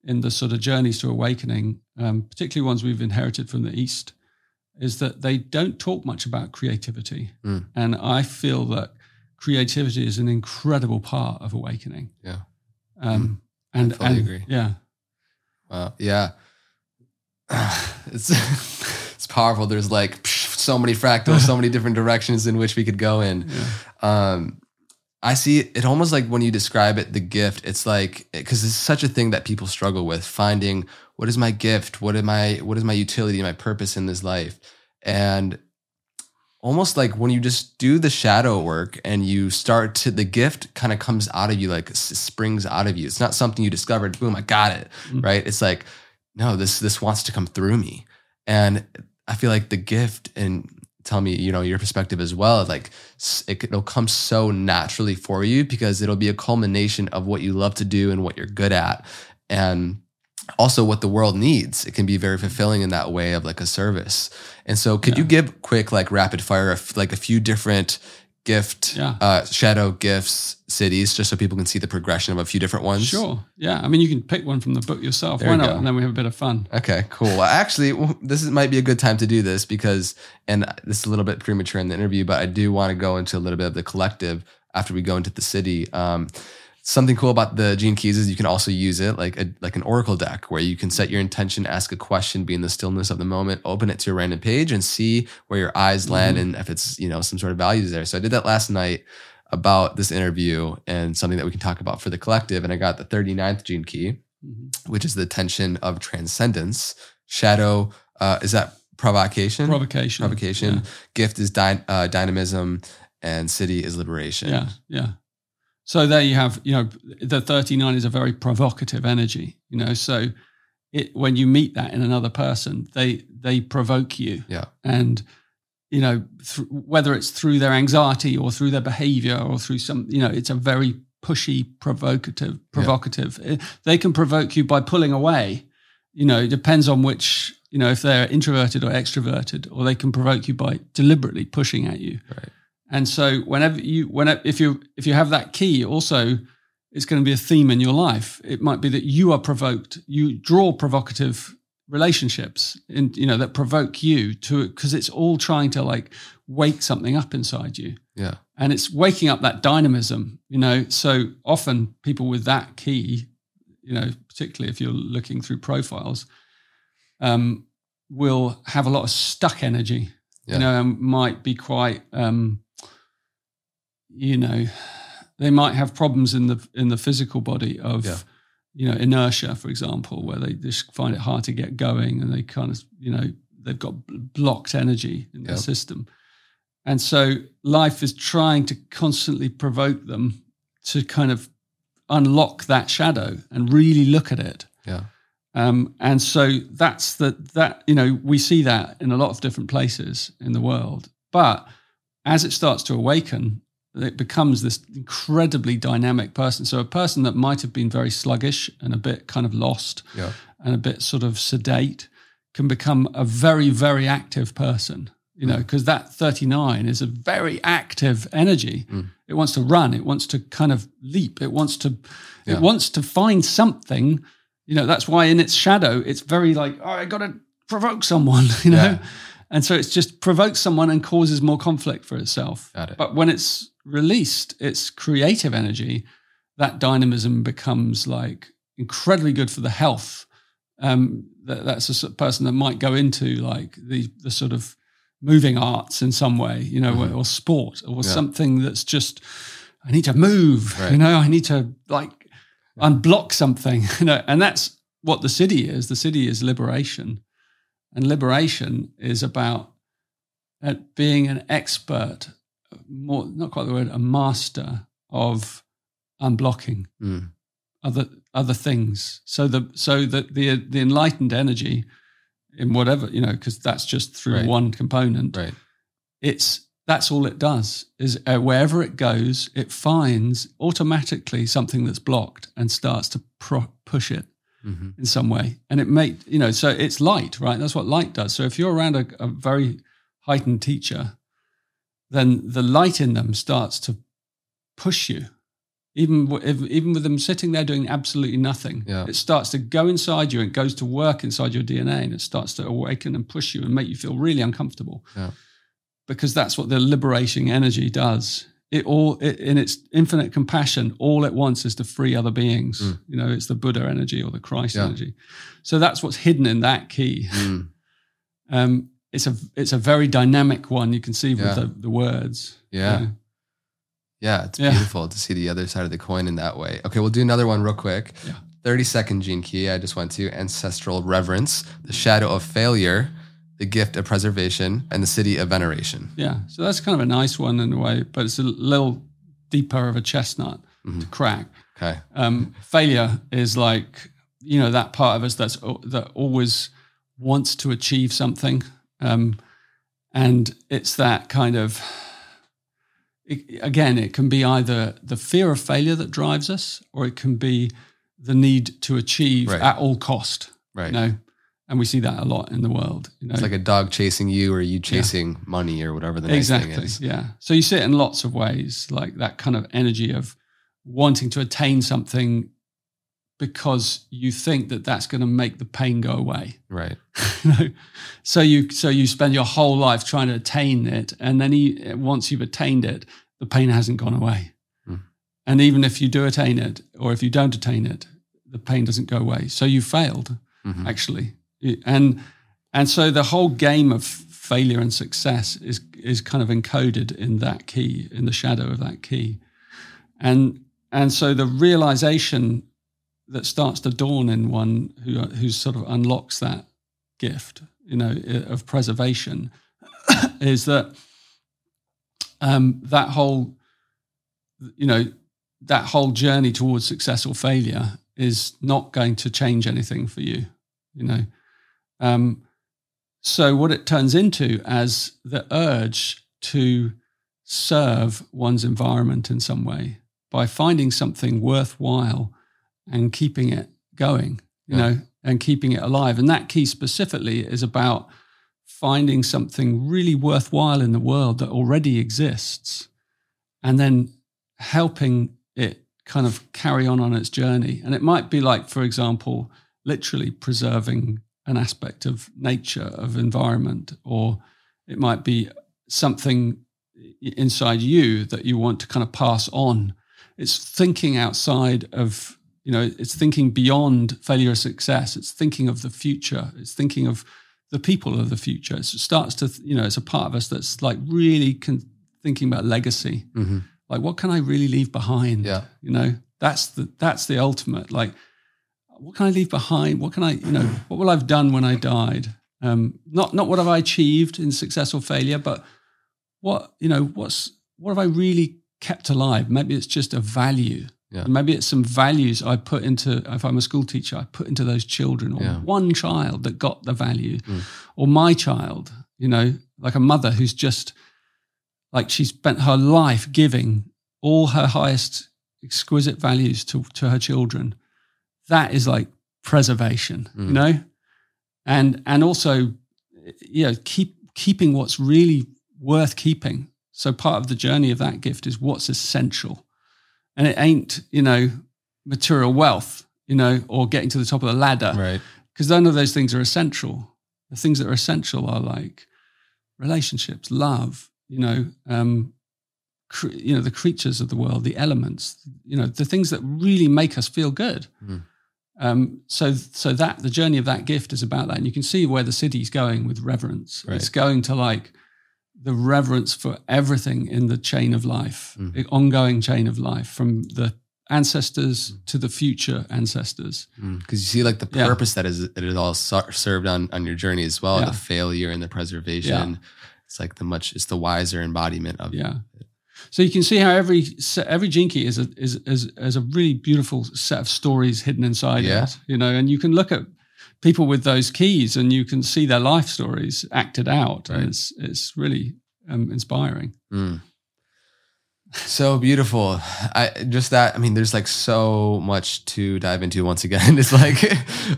in the sort of journeys to awakening, particularly ones we've inherited from the East, is that they don't talk much about creativity. And I feel that creativity is an incredible part of awakening. Yeah. I fully agree. Yeah. Wow. Yeah. It's powerful. There's like so many fractals, so many different directions in which we could go in. Yeah. I see it almost like when you describe it, the gift, it's like, because it's such a thing that people struggle with, finding what is my gift? What is my utility, my purpose in this life? And almost like when you just do the shadow work and you start to, the gift kind of comes out of you, like springs out of you. It's not something you discovered, boom, I got it, right? It's like, no, this wants to come through me. And I feel like the gift, and tell me, you know, your perspective as well, like it'll come so naturally for you because it'll be a culmination of what you love to do and what you're good at. And also what the world needs. It can be very fulfilling in that way of like a service. And so could you give quick, like rapid fire, like a few different gift, shadow gifts, cities, just so people can see the progression of a few different ones? Sure. Yeah. I mean, you can pick one from the book yourself. Why not? And then we have a bit of fun. Okay, cool. Actually, might be a good time to do this because, and this is a little bit premature in the interview, but I do want to go into a little bit of the collective after we go into the city. Something cool about the Gene Keys is you can also use it like an oracle deck where you can set your intention, ask a question, be in the stillness of the moment, open it to a random page and see where your eyes land and if it's, you know, some sort of values there. So I did that last night about this interview and something that we can talk about for the collective. And I got the 39th Gene Key, which is the tension of transcendence. Shadow, is that provocation? Provocation. Yeah. Gift is dynamism, and city is liberation. Yeah. So there you have, you know, the 39 is a very provocative energy, you know, so when you meet that in another person, they provoke you. Yeah. And, you know, whether it's through their anxiety or through their behavior or through some, you know, it's a very pushy, provocative. Yeah. They can provoke you by pulling away, you know, it depends on which, you know, if they're introverted or extroverted, or they can provoke you by deliberately pushing at you. Right. And so if you have that key, also it's going to be a theme in your life. It might be that you are provoked, you draw provocative relationships and, you know, that provoke you to, because it's all trying to like wake something up inside you. Yeah. And it's waking up that dynamism, you know, so often people with that key, you know, particularly if you're looking through profiles, will have a lot of stuck energy. you know, and might be quite, you know, they might have problems in the physical body of, you know, inertia, for example, where they just find it hard to get going, and they kind of, you know, they've got blocked energy in their system. And so life is trying to constantly provoke them to kind of unlock that shadow and really look at it. And so that's the, that, you know, we see that in a lot of different places in the world. But as it starts to awaken, it becomes this incredibly dynamic person. So a person that might have been very sluggish and a bit kind of lost and a bit sort of sedate can become a very, very active person, you know, because that 39 is a very active energy. It wants to run. It wants to kind of leap. It wants to, it wants to find something. You know, that's why in its shadow, it's very like, oh, I got to provoke someone, you know? And so it's just provokes someone and causes more conflict for itself. But when it's released, its creative energy, that dynamism becomes like incredibly good for the health. That's a person that might go into like the sort of moving arts in some way, you know, or sport or something that's just, I need to move, you know, I need to like, unblock something, you know, and that's what the Siddhi is. The Siddhi is liberation, and liberation is about being an expert, more not quite the word, a master of unblocking other things. So the so that the enlightened energy in whatever, you know, because that's just through one component. It's that's all it does is wherever it goes, it finds automatically something that's blocked and starts to push it in some way. And it may, you know, so it's light, right? That's what light does. So if you're around a very heightened teacher, then the light in them starts to push you. Even with them sitting there doing absolutely nothing, it starts to go inside you and goes to work inside your DNA, and it starts to awaken and push you and make you feel really uncomfortable. Because that's what the liberating energy does. It in its infinite compassion, all it wants is to free other beings. You know, it's the Buddha energy or the Christ energy. So that's what's hidden in that key. It's a very dynamic one. You can see with the words. It's beautiful to see the other side of the coin in that way. Okay, we'll do another one real quick. 30-second Gene Key. I just went to ancestral reverence, the shadow of failure, the gift of preservation, and the Siddhi of veneration. Yeah, so that's kind of a nice one in a way, but it's a little deeper of a chestnut to crack. Okay. Failure is like, you know, that part of us that always wants to achieve something. And it's that kind of, it can be either the fear of failure that drives us, or it can be the need to achieve at all cost. You know? And we see that a lot in the world. You know? It's like a dog chasing you, or you chasing money, or whatever the next thing is. Yeah. So you see it in lots of ways, like that kind of energy of wanting to attain something because you think that that's going to make the pain go away. You know? So you spend your whole life trying to attain it, and then once you've attained it, the pain hasn't gone away. And even if you do attain it, or if you don't attain it, the pain doesn't go away. So you failed, actually. And so the whole game of failure and success is kind of encoded in that key, in the shadow of that key. And so the realization that starts to dawn in one who sort of unlocks that gift, you know, of preservation is that that whole, you know, that whole journey towards success or failure is not going to change anything for you, you know. So what it turns into as the urge to serve one's environment in some way by finding something worthwhile and keeping it going, you know, and keeping it alive. And that key specifically is about finding something really worthwhile in the world that already exists, and then helping it kind of carry on its journey. And it might be like, for example, literally preserving an aspect of nature, of environment, or it might be something inside you that you want to kind of pass on. It's thinking outside of, you know, it's thinking beyond failure or success. It's thinking of the future. It's thinking of the people of the future. It starts to, you know, it's a part of us that's like really thinking about legacy. Mm-hmm. Like, what can I really leave behind? Yeah. You know, that's the ultimate. Like, what can I leave behind? What can I, you know, what will I have done when I died? Not what have I achieved in success or failure, but what, you know, what have I really kept alive? Maybe it's just a value. Yeah. And maybe it's some values I put into, if I'm a school teacher, I put into those children, or one child that got the value, or my child, you know, like a mother who's just, like, she spent her life giving all her highest exquisite values to her children. That is like preservation, you know? And also, you know, keeping what's really worth keeping. So part of the journey of that gift is what's essential. And it ain't, you know, material wealth, you know, or getting to the top of the ladder. Right. Because none of those things are essential. The things that are essential are like relationships, love, you know, you know, the creatures of the world, the elements, you know, the things that really make us feel good. So that the journey of that gift is about that. And you can see where the Siddhi's going with reverence. Right. It's going to like the reverence for everything in the chain of life, the ongoing chain of life, from the ancestors to the future ancestors. Because you see like the purpose that it is all served on your journey as well, the failure and the preservation. Yeah. It's like it's the wiser embodiment of it. So you can see how every gene key is a really beautiful set of stories hidden inside it, you know, and you can look at people with those keys and you can see their life stories acted out. Right. And it's really inspiring. So beautiful. There's like so much to dive into once again. It's like,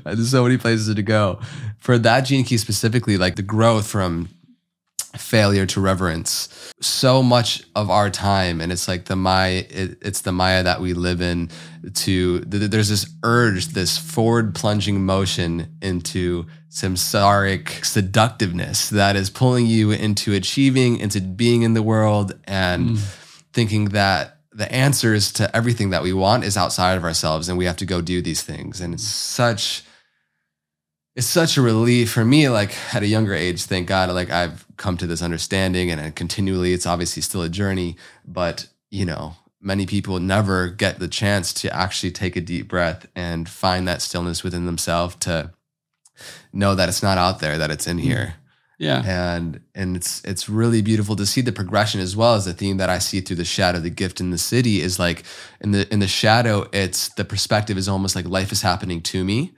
there's so many places to go. For that gene key specifically, like the growth from failure to reverence, so much of our time, and it's like the Maya that we live in, there's this urge, this forward plunging motion into samsaric seductiveness that is pulling you into achieving, into being in the world, and thinking that the answers to everything that we want is outside of ourselves and we have to go do these things. And it's such a relief for me, like at a younger age, thank God, like I've come to this understanding, and continually, it's obviously still a journey, but you know, many people never get the chance to actually take a deep breath and find that stillness within themselves to know that it's not out there, that it's in here. Yeah. And it's really beautiful to see the progression, as well as the theme that I see through the shadow, the gift in the Siddhi is like in the shadow, it's the perspective is almost like life is happening to me.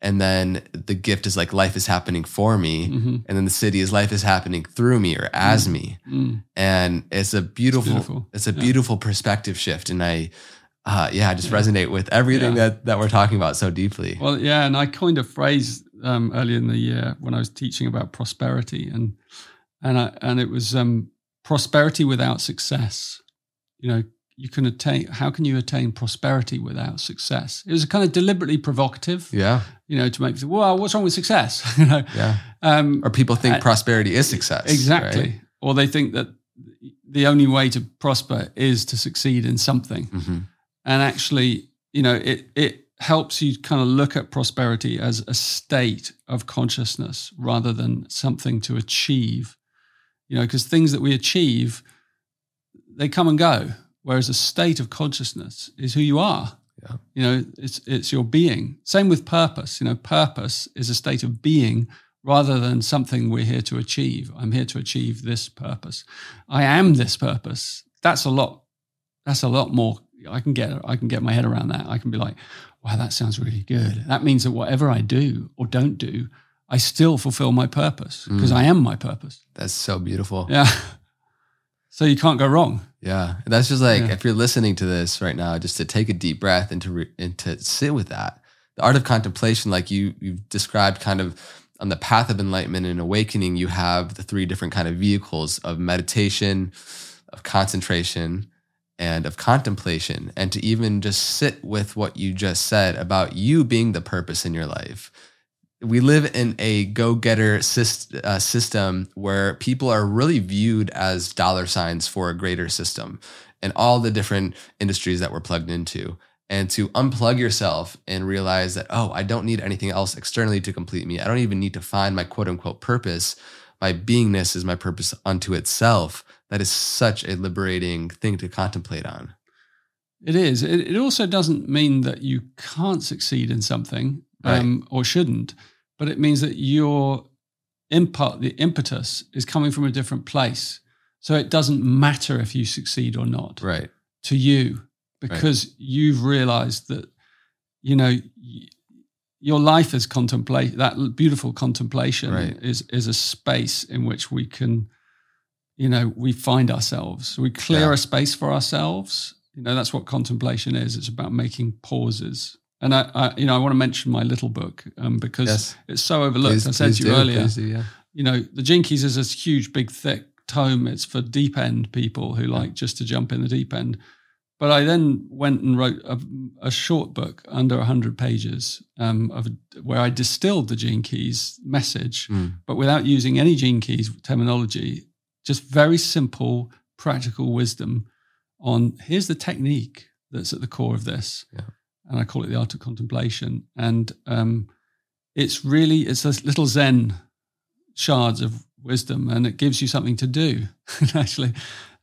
And then the gift is like life is happening for me. Mm-hmm. And then the Siddhi is life is happening through me or as me. Mm. And it's a beautiful perspective shift. And I just resonate with everything that we're talking about so deeply. Well, yeah. And I coined a phrase earlier in the year when I was teaching about prosperity, and it was prosperity without success. You know, how can you attain prosperity without success? It was a kind of deliberately provocative, you know, to make people, well, what's wrong with success? You know, or people think prosperity is success, exactly, right? Or they think that the only way to prosper is to succeed in something, and actually, you know, it helps you kind of look at prosperity as a state of consciousness rather than something to achieve, you know, because things that we achieve, they come and go. Whereas a state of consciousness is who you are. Yeah. You know, it's your being. Same with purpose. You know, purpose is a state of being rather than something we're here to achieve. I'm here to achieve this purpose. I am this purpose. That's a lot more. I can get my head around that. I can be like, wow, that sounds really good. That means that whatever I do or don't do, I still fulfill my purpose because I am my purpose. That's so beautiful. Yeah. So you can't go wrong. Yeah. And that's just like, if you're listening to this right now, just to take a deep breath and to sit with that. The art of contemplation, like you've described kind of on the path of enlightenment and awakening, you have the three different kind of vehicles of meditation, of concentration, and of contemplation. And to even just sit with what you just said about you being the purpose in your life. We live in a go-getter system where people are really viewed as dollar signs for a greater system and all the different industries that we're plugged into. and to unplug yourself and realize that, oh, I don't need anything else externally to complete me. I don't even need to find my quote unquote purpose. My beingness is my purpose unto itself. That is such a liberating thing to contemplate on. It is. It also doesn't mean that you can't succeed in something, right, or shouldn't, but it means that your impetus is coming from a different place. So it doesn't matter if you succeed or not, right, to you, because you've realized that, you know, your life is contemplation. That beautiful contemplation is a space in which we can, you know, we find ourselves. We clear a space for ourselves. You know, that's what contemplation is. It's about making pauses. And I want to mention my little book because it's so overlooked. Please, I said to you earlier, you know, the Gene Keys is this huge, big, thick tome. It's for deep end people who like just to jump in the deep end. But I then went and wrote a short book under 100 pages where I distilled the Gene Keys message, but without using any Gene Keys terminology, just very simple, practical wisdom on here's the technique that's at the core of this. Yeah. And I call it the Art of Contemplation. And it's this little Zen shards of wisdom, and it gives you something to do, actually.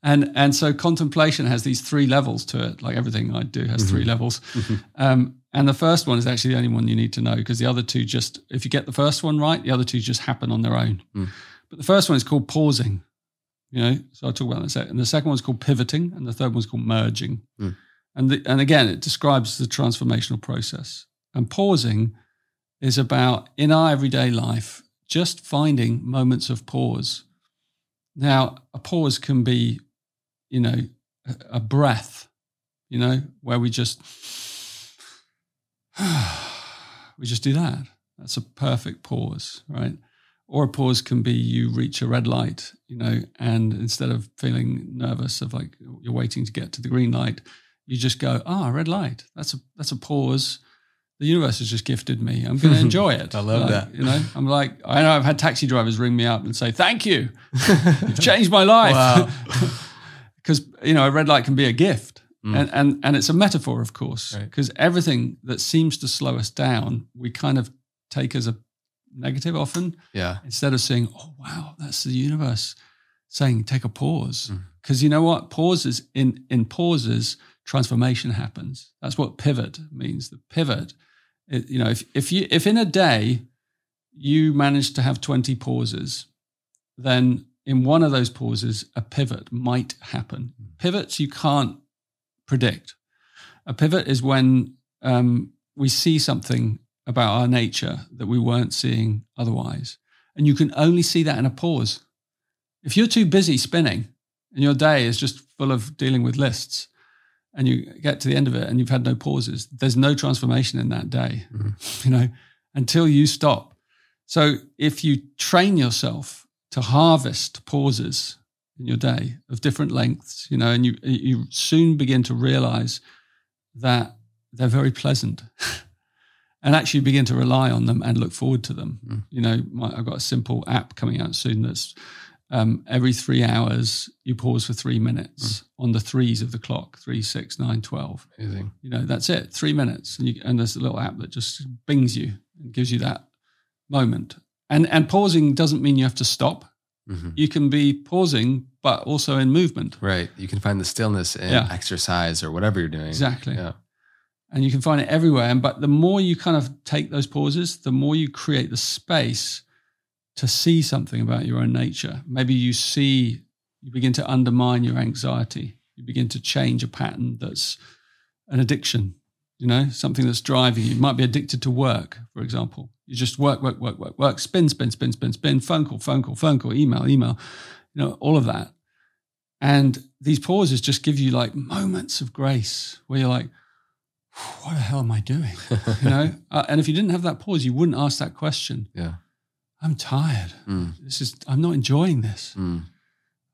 And so contemplation has these three levels to it, like everything I do has three levels. Mm-hmm. And the first one is actually the only one you need to know, because the other two just, if you get the first one right, the other two just happen on their own. Mm. But the first one is called pausing, you know, so I'll talk about that in a second. And the second one's called pivoting, and the third one's called merging. Mm. And again, it describes the transformational process. And pausing is about, in our everyday life, just finding moments of pause. Now, a pause can be, you know, a breath, you know, where we just do that. That's a perfect pause, right? Or a pause can be you reach a red light, you know, and instead of feeling nervous of like you're waiting to get to the green light, you just go, red light. That's a pause. The universe has just gifted me. I'm going to enjoy it. I love that. You know, I'm like, I know I've had taxi drivers ring me up and say, thank you. You've changed my life. Because, you know, a red light can be a gift. Mm. And it's a metaphor, of course, because everything that seems to slow us down, we kind of take as a negative often. Yeah. Instead of saying, oh, wow, that's the universe saying, take a pause. Because you know what? Pauses, in pauses, transformation happens. That's what pivot means. The pivot, you know, if in a day you manage to have 20 pauses, then in one of those pauses, a pivot might happen. Pivots you can't predict. A pivot is when we see something about our nature that we weren't seeing otherwise. And you can only see that in a pause. If you're too busy spinning and your day is just full of dealing with lists, and you get to the end of it and you've had no pauses, there's no transformation in that day, you know, until you stop. So if you train yourself to harvest pauses in your day of different lengths, you know, and you soon begin to realize that they're very pleasant and actually begin to rely on them and look forward to them. Mm. You know, I've got a simple app coming out soon that's, every 3 hours, you pause for 3 minutes on the threes of the clock, 3, 6, 9, 12. Amazing. You know, that's it, 3 minutes. And there's a little app that just bings you and gives you that moment. And pausing doesn't mean you have to stop. Mm-hmm. You can be pausing, but also in movement. Right. You can find the stillness in exercise or whatever you're doing. Exactly. Yeah. And you can find it everywhere. But the more you kind of take those pauses, the more you create the space to see something about your own nature. Maybe you begin to undermine your anxiety. You begin to change a pattern that's an addiction, you know, something that's driving you. You might be addicted to work, for example. You just work, spin, phone call, email, you know, all of that. And these pauses just give you like moments of grace where you're like, what the hell am I doing? You know? And if you didn't have that pause, you wouldn't ask that question. Yeah. I'm tired. Mm. I'm not enjoying this. Mm.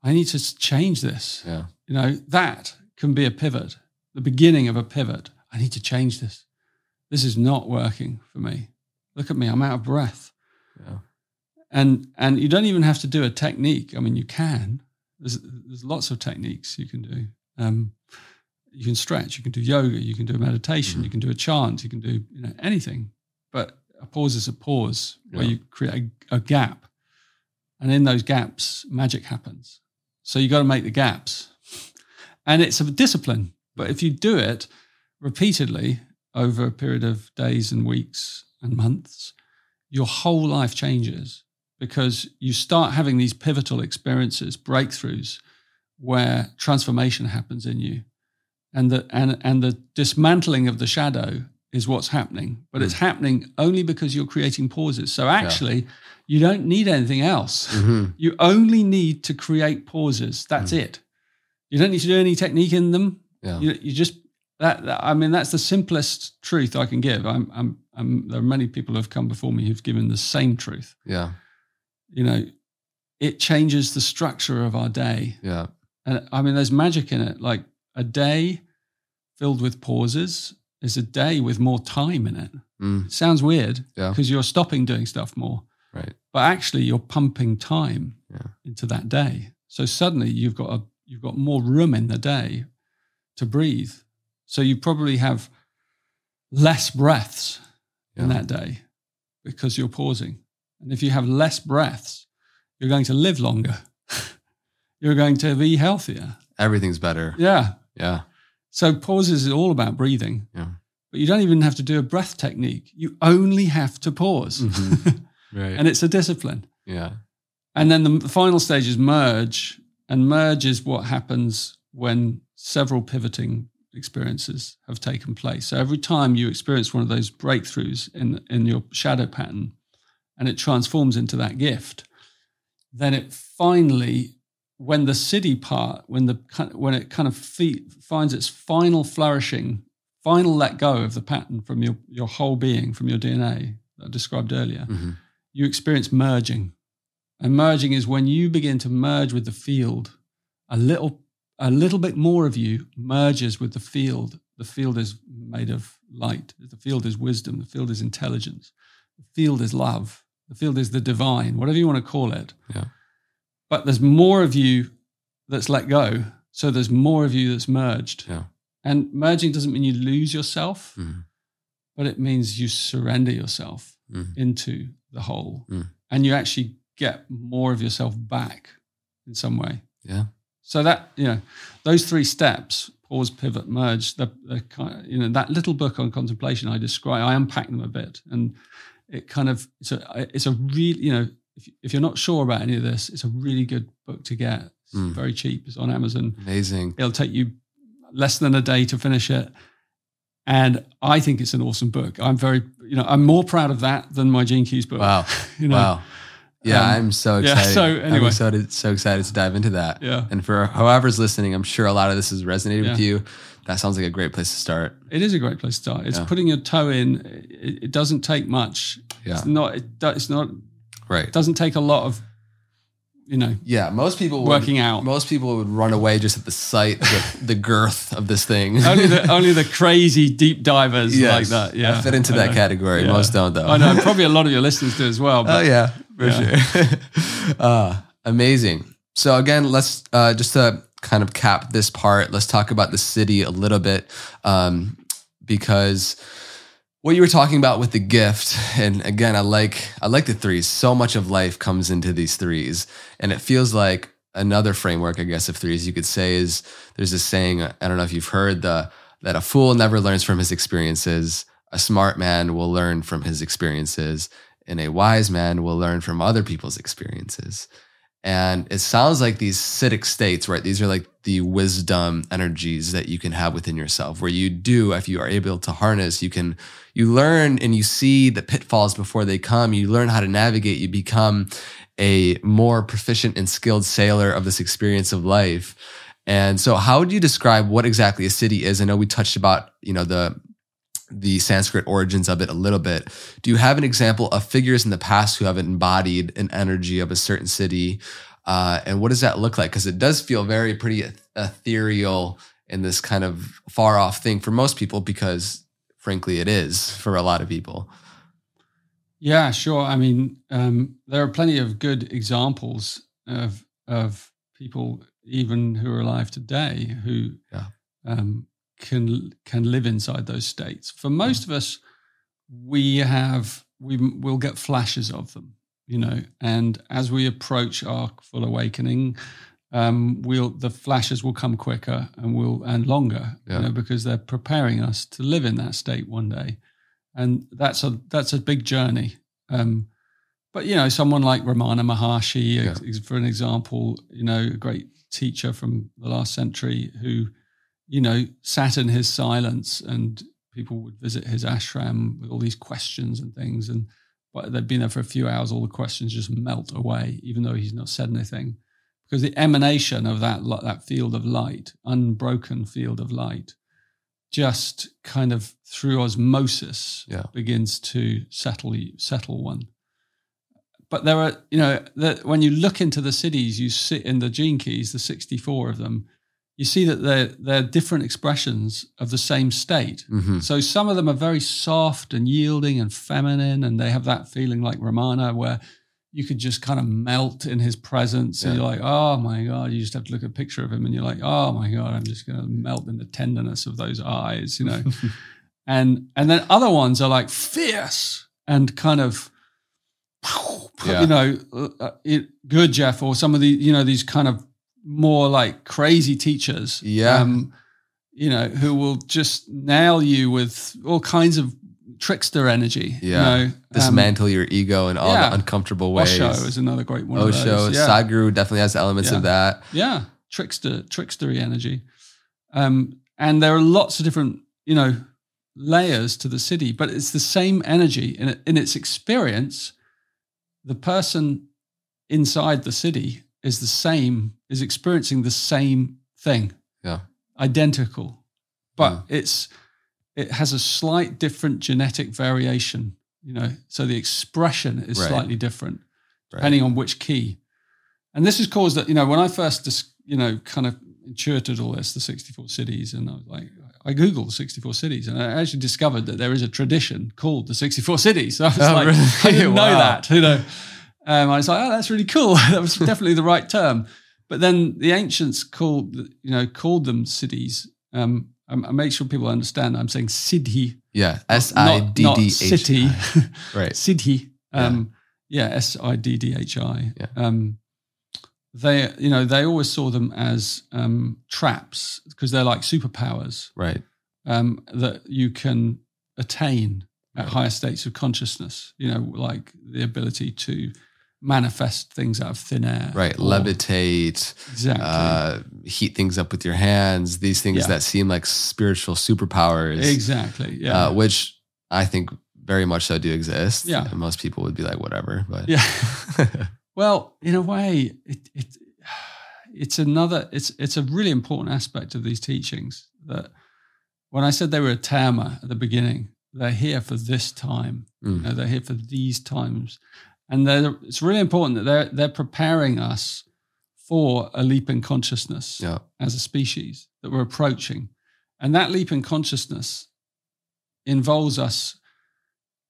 I need to change this. Yeah. You know, that can be a pivot, the beginning of a pivot. I need to change this. This is not working for me. Look at me, I'm out of breath. Yeah. And you don't even have to do a technique. I mean, you can. There's lots of techniques you can do. You can stretch, you can do yoga, you can do meditation, you can do a chant, you can do anything. But a pause is a pause where you create a gap. And in those gaps, magic happens. So you got to make the gaps. And it's a discipline. But if you do it repeatedly over a period of days and weeks and months, your whole life changes because you start having these pivotal experiences, breakthroughs, where transformation happens in you. And the dismantling of the shadow is what's happening. But it's happening only because you're creating pauses. So actually, you don't need anything else. You only need to create pauses. That's it. You don't need to do any technique in them. You just that's the simplest truth I can give. There are many people who have come before me who've given the same truth. It changes the structure of our day. And there's magic in it. Like a day filled with pauses is a day with more time in it. It sounds weird because you're stopping doing stuff more. Right. But actually you're pumping time into that day. So suddenly you've got more room in the day to breathe. So you probably have less breaths in that day because you're pausing. And if you have less breaths, you're going to live longer. You're going to be healthier. Everything's better. Yeah. So pauses is all about breathing. Yeah. But you don't even have to do a breath technique. You only have to pause. Right. And it's a discipline. Yeah. And then the final stage is merge. And merge is what happens when several pivoting experiences have taken place. So every time you experience one of those breakthroughs in your shadow pattern and it transforms into that gift, then it finally, when the Siddhi part, when it finds its final flourishing, final let go of the pattern from your whole being, from your DNA that I described earlier, you experience merging. And merging is when you begin to merge with the field. A little bit more of you merges with the field. The field is made of light. The field is wisdom. The field is intelligence. The field is love. The field is the divine, whatever you want to call it. Yeah. But there's more of you that's let go. So there's more of you that's merged. Yeah. And merging doesn't mean you lose yourself, but it means you surrender yourself into the whole. And you actually get more of yourself back in some way. Yeah. So that, those three steps, pause, pivot, merge, that little book on contemplation I unpack them a bit. And it kind of, it's a really, if you're not sure about any of this, it's a really good book to get. It's very cheap. It's on Amazon. Amazing. It'll take you less than a day to finish it. And I think it's an awesome book. I'm very, I'm more proud of that than my Gene Keys book. Wow. Wow. Yeah, I'm so excited. Yeah, so anyway. I'm so excited to dive into that. Yeah. And for whoever's listening, I'm sure a lot of this has resonated with you. That sounds like a great place to start. It is a great place to start. It's putting your toe in. It doesn't take much. Yeah. It's not. Right. It doesn't take a lot of, Yeah, most people would run away just at the sight of the girth of this thing. Only the crazy deep divers like that. Yeah, I fit into that category. Yeah. Most don't, though. I know. Probably a lot of your listeners do as well. But, sure. Amazing. So again, let's just to kind of cap this part, let's talk about the Siddhi a little bit, because what you were talking about with the gift, and again, I like the threes. So much of life comes into these threes, and it feels like another framework, I guess, of threes you could say is there's this saying, I don't know if you've heard, that a fool never learns from his experiences, a smart man will learn from his experiences, and a wise man will learn from other people's experiences. And it sounds like these Siddhic states, right? These are like the wisdom energies that you can have within yourself, where you do, if you are able to harness, you learn and you see the pitfalls before they come. You learn how to navigate. You become a more proficient and skilled sailor of this experience of life. And so how would you describe what exactly a Siddhi is? I know we touched about, the Sanskrit origins of it a little bit. Do you have an example of figures in the past who have embodied an energy of a certain Siddhi? And what does that look like? Because it does feel very pretty ethereal in this kind of far off thing for most people, because frankly, it is for a lot of people. Yeah, sure. There are plenty of good examples of people even who are alive today who can live inside those states. For most of us, we'll get flashes of them, you know. And as we approach our full awakening, the flashes will come quicker and longer, you know, because they're preparing us to live in that state one day, and that's a big journey. But you know, someone like Ramana Maharshi, for an example, you know, a great teacher from the last century who, you know, sat in his silence, and people would visit his ashram with all these questions and things, and but they'd been there for a few hours, all the questions just melt away, even though he's not said anything. Because the emanation of that field of light, unbroken field of light, just kind of through osmosis begins to settle one. But there are, you know, when you look into the cities, you sit in the Gene Keys, the 64 of them, you see that they're different expressions of the same state. Mm-hmm. So some of them are very soft and yielding and feminine, and they have that feeling like Ramana where you could just kind of melt in his presence, and you're like, oh my God, you just have to look at a picture of him and you're like, oh my God, I'm just going to melt in the tenderness of those eyes, you know. and then other ones are like fierce and kind of, you know, good Jeff, or some of the, you know, these kind of more like crazy teachers, you know, who will just nail you with all kinds of trickster energy, you know, dismantle your ego in all the uncomfortable ways. Osho is another great one. Osho, Sadhguru definitely has elements of that. Yeah, trickstery energy, and there are lots of different, you know, layers to the city, but it's the same energy in its experience. The person inside the city is experiencing the same thing, identical, but it has a slight different genetic variation, you know, so the expression is slightly different depending on which key. And this has caused that, you know, when I first, you know, kind of intuited all this, the 64 cities, and I was like, I Googled 64 cities and I actually discovered that there is a tradition called the 64 cities. So I was like, really? I didn't know that, you know. I was like, oh, that's really cool. That was definitely the right term. But then the ancients called them cities. I make sure people understand I'm saying Siddhi. Yeah, S-I-D-D-H-I. Not city. Right. Siddhi. S-I-D-D-H-I. Yeah. They, you know, they always saw them as traps because they're like superpowers. Right. That you can attain at higher states of consciousness, you know, like the ability to manifest things out of thin air. Right. Levitate. Exactly. Heat things up with your hands. These things that seem like spiritual superpowers. Exactly. Yeah. Which I think very much so do exist. Yeah. And most people would be like, whatever. But yeah. Well, in a way, it's a really important aspect of these teachings that when I said they were a terma at the beginning, they're here for this time. Mm. You know, they're here for these times. And it's really important that they're preparing us for a leap in consciousness as a species that we're approaching. And that leap in consciousness involves us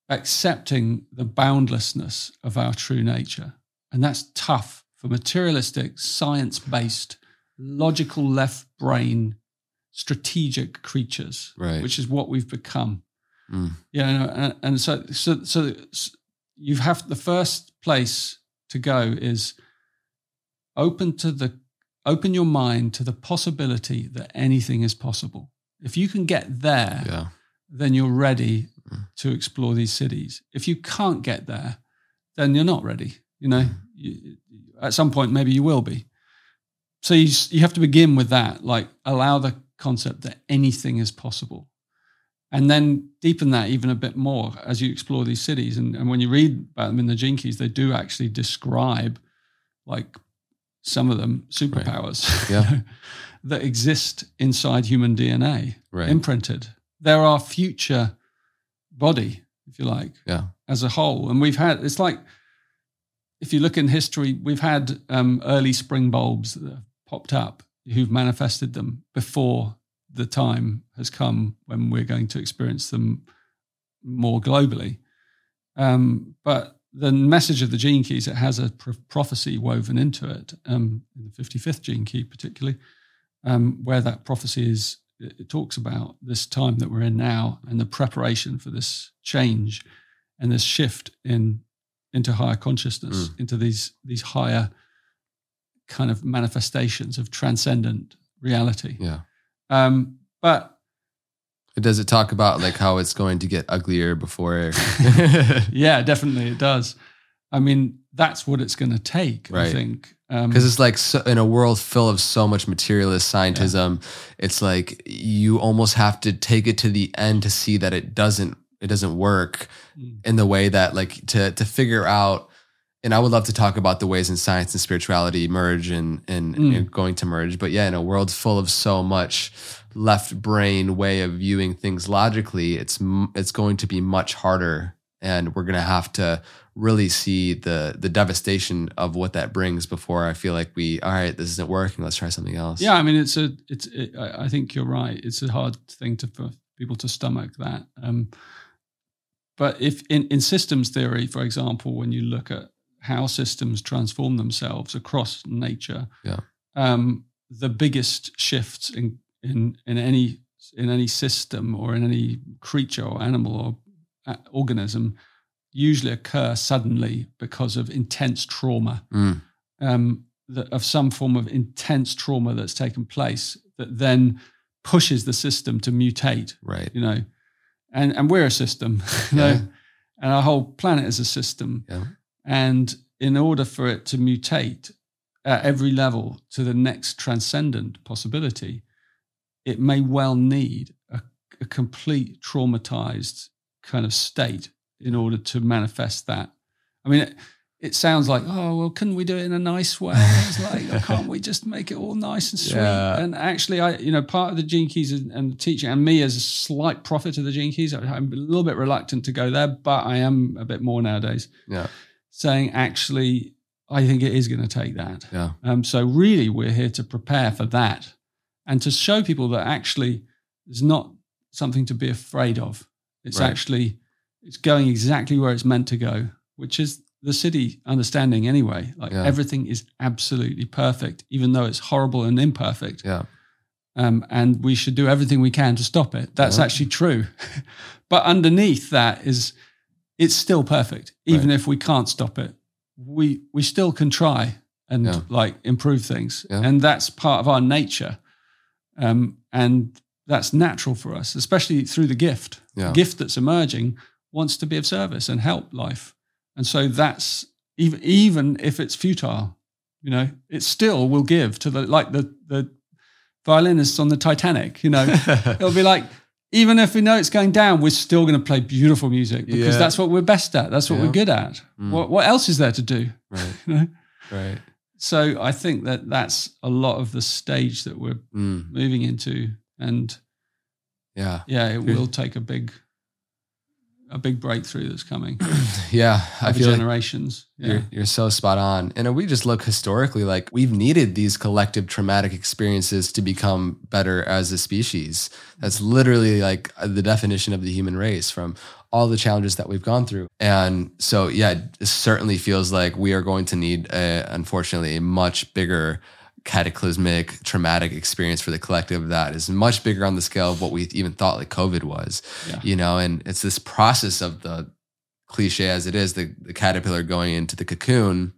accepting the boundlessness of our true nature. And that's tough for materialistic, science-based, logical left-brain, strategic creatures, which is what we've become. Mm. Yeah, and so you have the first place to go is open your mind to the possibility that anything is possible. If you can get there, then you're ready to explore these cities. If you can't get there, then you're not ready. You know, at some point maybe you will be. So you have to begin with that, like allow the concept that anything is possible. And then deepen that even a bit more as you explore these cities. And when you read about them in the Gene Keys, they do actually describe, like, some of them superpowers that exist inside human DNA, imprinted. They're our future body, if you like, as a whole. And we've had, it's like, if you look in history, we've had early spring bulbs that have popped up who've manifested them before the time has come when we're going to experience them more globally. But the message of the Gene Keys, it has a prophecy woven into it, in the 55th Gene Key particularly, where that prophecy is it talks about this time that we're in now and the preparation for this change and this shift into higher consciousness, into these higher kind of manifestations of transcendent reality. Yeah. But does it talk about like how it's going to get uglier before? Yeah, definitely it does. I mean, that's what it's going to take, right. I think. Because it's like so, in a world full of so much materialist scientism, it's like you almost have to take it to the end to see that it doesn't work in the way that like to figure out. And I would love to talk about the ways in science and spirituality merge and going to merge. But yeah, in a world full of so much left brain way of viewing things logically, it's going to be much harder. And we're going to have to really see the devastation of what that brings before I feel like this isn't working. Let's try something else. Yeah. I mean, I think you're right. It's a hard thing for people to stomach that. But if in systems theory, for example, when you look at how systems transform themselves across nature, the biggest shifts in any system or in any creature or animal or organism usually occur suddenly because of intense trauma, of some form of intense trauma that's taken place that then pushes the system to mutate. Right. You know, and we're a system, you know, and our whole planet is a system. Yeah. And in order for it to mutate at every level to the next transcendent possibility, it may well need a complete traumatized kind of state in order to manifest that. I mean, it sounds like, oh, well, couldn't we do it in a nice way? It's like, oh, can't we just make it all nice and sweet? Yeah. And actually, part of the Gene Keys and the teaching, and me as a slight prophet of the Gene Keys, I'm a little bit reluctant to go there, but I am a bit more nowadays. Yeah, saying actually, I think it is going to take that. Yeah. So really, we're here to prepare for that and to show people that actually there's not something to be afraid of. It's actually, it's going exactly where it's meant to go, which is the Siddhi understanding anyway. Like everything is absolutely perfect, even though it's horrible and imperfect. Yeah. And we should do everything we can to stop it. That's actually true. But underneath that is, it's still perfect. Even if we can't stop it, we still can try and improve things. Yeah. And that's part of our nature. And that's natural for us, especially through the gift. Yeah. The gift that's emerging wants to be of service and help life. And so that's, even if it's futile, you know, it still will give to the violinists on the Titanic, you know. It'll be like, even if we know it's going down, we're still going to play beautiful music because that's what we're best at. That's what we're good at. Mm. What else is there to do? Right. You know? Right. So I think that's a lot of the stage that we're moving into. And it will take a big breakthrough that's coming. Yeah, I feel generations. Like you're so spot on. And we just look historically, like we've needed these collective traumatic experiences to become better as a species. That's literally like the definition of the human race from all the challenges that we've gone through. And so, it certainly feels like we are going to need, unfortunately, a much bigger cataclysmic traumatic experience for the collective that is much bigger on the scale of what we even thought like COVID was, and it's this process of the cliche as it is, the caterpillar going into the cocoon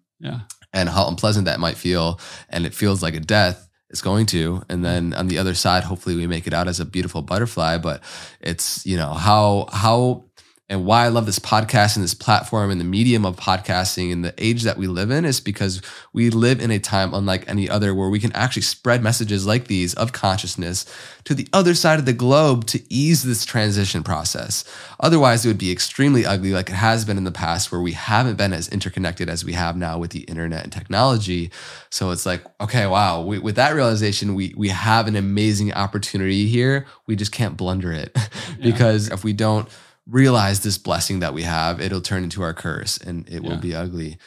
and how unpleasant that might feel. And it feels like a death. It's going to. And then on the other side, hopefully we make it out as a beautiful butterfly, but it's, how and why I love this podcast and this platform and the medium of podcasting and the age that we live in is because we live in a time unlike any other where we can actually spread messages like these of consciousness to the other side of the globe to ease this transition process. Otherwise, it would be extremely ugly like it has been in the past where we haven't been as interconnected as we have now with the internet and technology. So it's like, okay, wow, with that realization, we have an amazing opportunity here. We just can't blunder it because if we don't realize this blessing that we have, it'll turn into our curse and it will be ugly.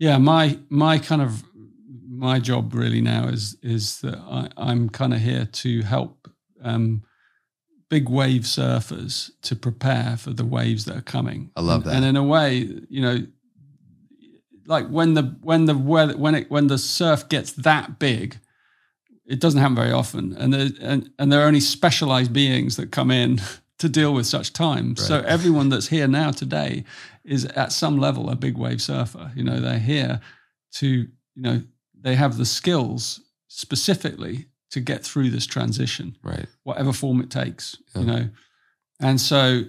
Yeah. My job really now is that I'm kind of here to help big wave surfers to prepare for the waves that are coming. I love that. And in a way, like when the surf gets that big, It doesn't happen very often, and there are only specialized beings that come in to deal with such times. Right. So everyone that's here now today is at some level a big wave surfer. You know, they're here to, you know, they have the skills specifically to get through this transition, right? Whatever form it takes, yeah. You know. And so,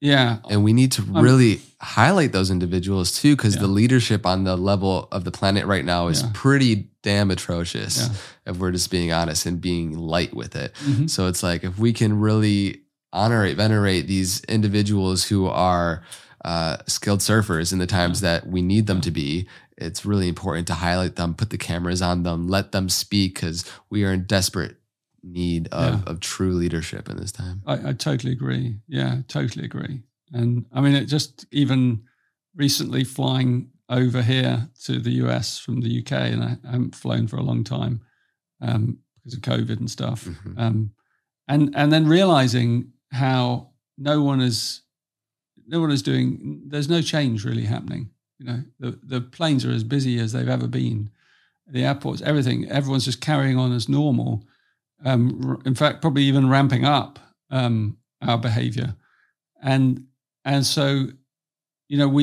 yeah. And we need to really highlight those individuals too, because the leadership on the level of the planet right now is pretty damn atrocious, if we're just being honest and being light with it. Mm-hmm. So it's like, if we can really honor, venerate these individuals who are skilled surfers in the times that we need them to be, it's really important to highlight them, put the cameras on them, let them speak, because we are in desperate need of true leadership in this time. I totally agree. Yeah, totally agree. And I mean, it just, even recently flying over here to the US from the UK, and I haven't flown for a long time because of COVID and stuff. Mm-hmm. And then realizing how no one is doing, there's no change really happening. You know, the planes are as busy as they've ever been. The airports, everything, everyone's just carrying on as normal. In fact, probably even ramping up our behavior. And so, you know,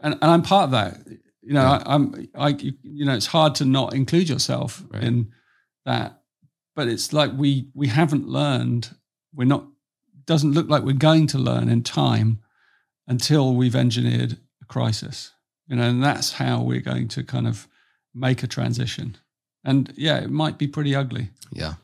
and I'm part of that, you know, you know, it's hard to not include yourself in that, but it's like, we haven't learned, doesn't look like we're going to learn in time until we've engineered a crisis, you know, and that's how we're going to kind of make a transition. And yeah, it might be pretty ugly. Yeah.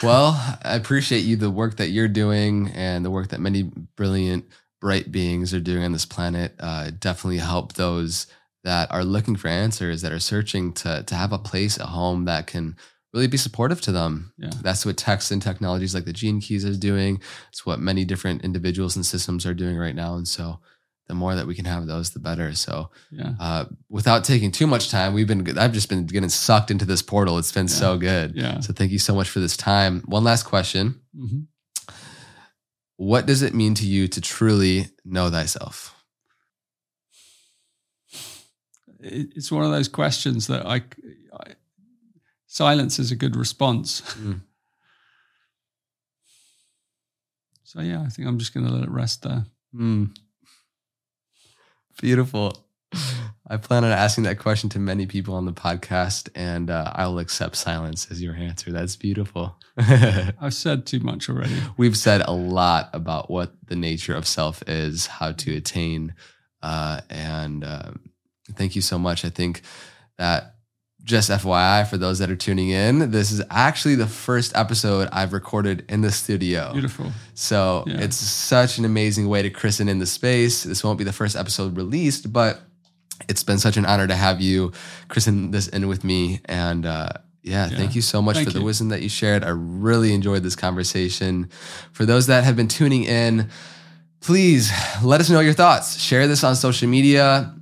Well, I appreciate you, the work that you're doing and the work that many brilliant, bright beings are doing on this planet. Definitely help those that are looking for answers, that are searching to have a place, a home that can really be supportive to them. Yeah. That's what texts and technologies like the Gene Keys is doing. It's what many different individuals and systems are doing right now. And so the more that we can have those, the better. So without taking too much time, I've just been getting sucked into this portal. It's been so good. Yeah. So thank you so much for this time. One last question. Mm-hmm. What does it mean to you to truly know thyself? It's one of those questions that silence is a good response. Mm. So yeah, I think I'm just going to let it rest there. Mm. Beautiful. I plan on asking that question to many people on the podcast, and I will accept silence as your answer. That's beautiful. I've said too much already. We've said a lot about what the nature of self is, how to attain, and thank you so much. I think that, just FYI, for those that are tuning in, this is actually the first episode I've recorded in the studio. Beautiful. So it's such an amazing way to christen in the space. This won't be the first episode released, but it's been such an honor to have you christen this in with me. And thank you so much for the wisdom that you shared. I really enjoyed this conversation. For those that have been tuning in, please let us know your thoughts. Share this on social media,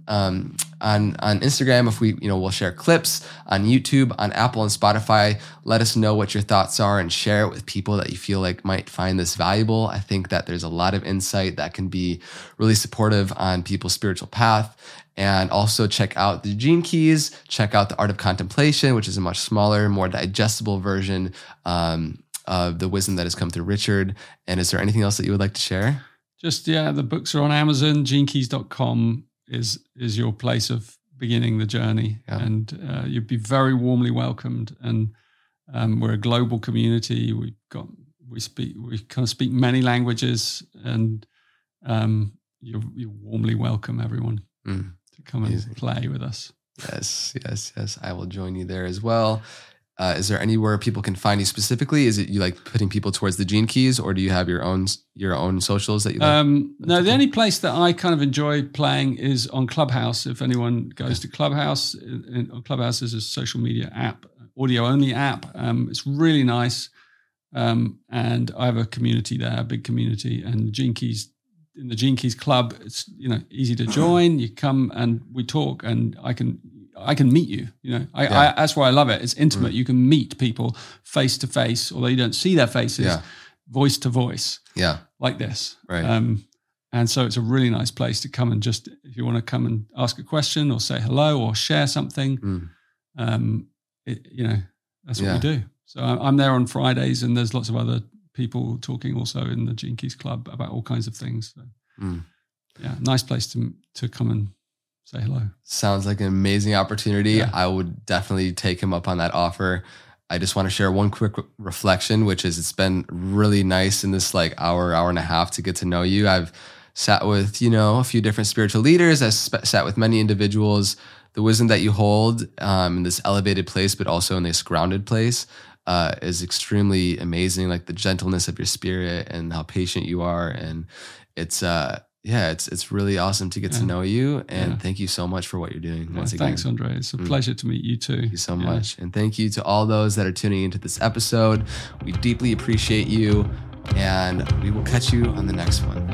on Instagram, if we'll share clips, on YouTube, on Apple and Spotify. Let us know what your thoughts are and share it with people that you feel like might find this valuable. I think that there's a lot of insight that can be really supportive on people's spiritual path. And also check out the Gene Keys, check out the Art of Contemplation, which is a much smaller, more digestible version of the wisdom that has come through Richard. And is there anything else that you would like to share? Just, the books are on Amazon. GeneKeys.com is your place of beginning the journey. Yeah. And you'd be very warmly welcomed. And we're a global community. We kind of speak many languages, and you're warmly welcome, everyone, to come and play with us. Yes. I will join you there as well. Is there anywhere people can find you specifically? Is it you like putting people towards the Gene Keys, or do you have your own socials that you like? No, the only place that I kind of enjoy playing is on Clubhouse. If anyone goes to Clubhouse, Clubhouse is a social media app, audio only app. It's really nice. And I have a community there, a big community, and Gene Keys, in the Gene Keys Club, it's, you know, easy to join. You come and we talk, and I can meet you, you know. I that's why I love it. It's intimate. You can meet people face to face, although you don't see their faces, voice to voice, like this. Right. And so it's a really nice place to come and just, if you want to come and ask a question or say hello or share something, That's what we do. So I'm there on Fridays, and there's lots of other people talking also in the Gene Keys Club about all kinds of things. So, yeah, nice place to come and say hello. Sounds like an amazing opportunity. Yeah. I would definitely take him up on that offer. I just want to share one quick reflection, which is it's been really nice in this like hour and a half to get to know you. I've sat with, a few different spiritual leaders. I've sat with many individuals. The wisdom that you hold in this elevated place, but also in this grounded place is extremely amazing. Like the gentleness of your spirit and how patient you are. And it's... it's really awesome to get to know you, and thank you so much for what you're doing once again. Thanks, Andre. It's a pleasure to meet you too. Thank you so much. And thank you to all those that are tuning into this episode. We deeply appreciate you, and we will catch you on the next one.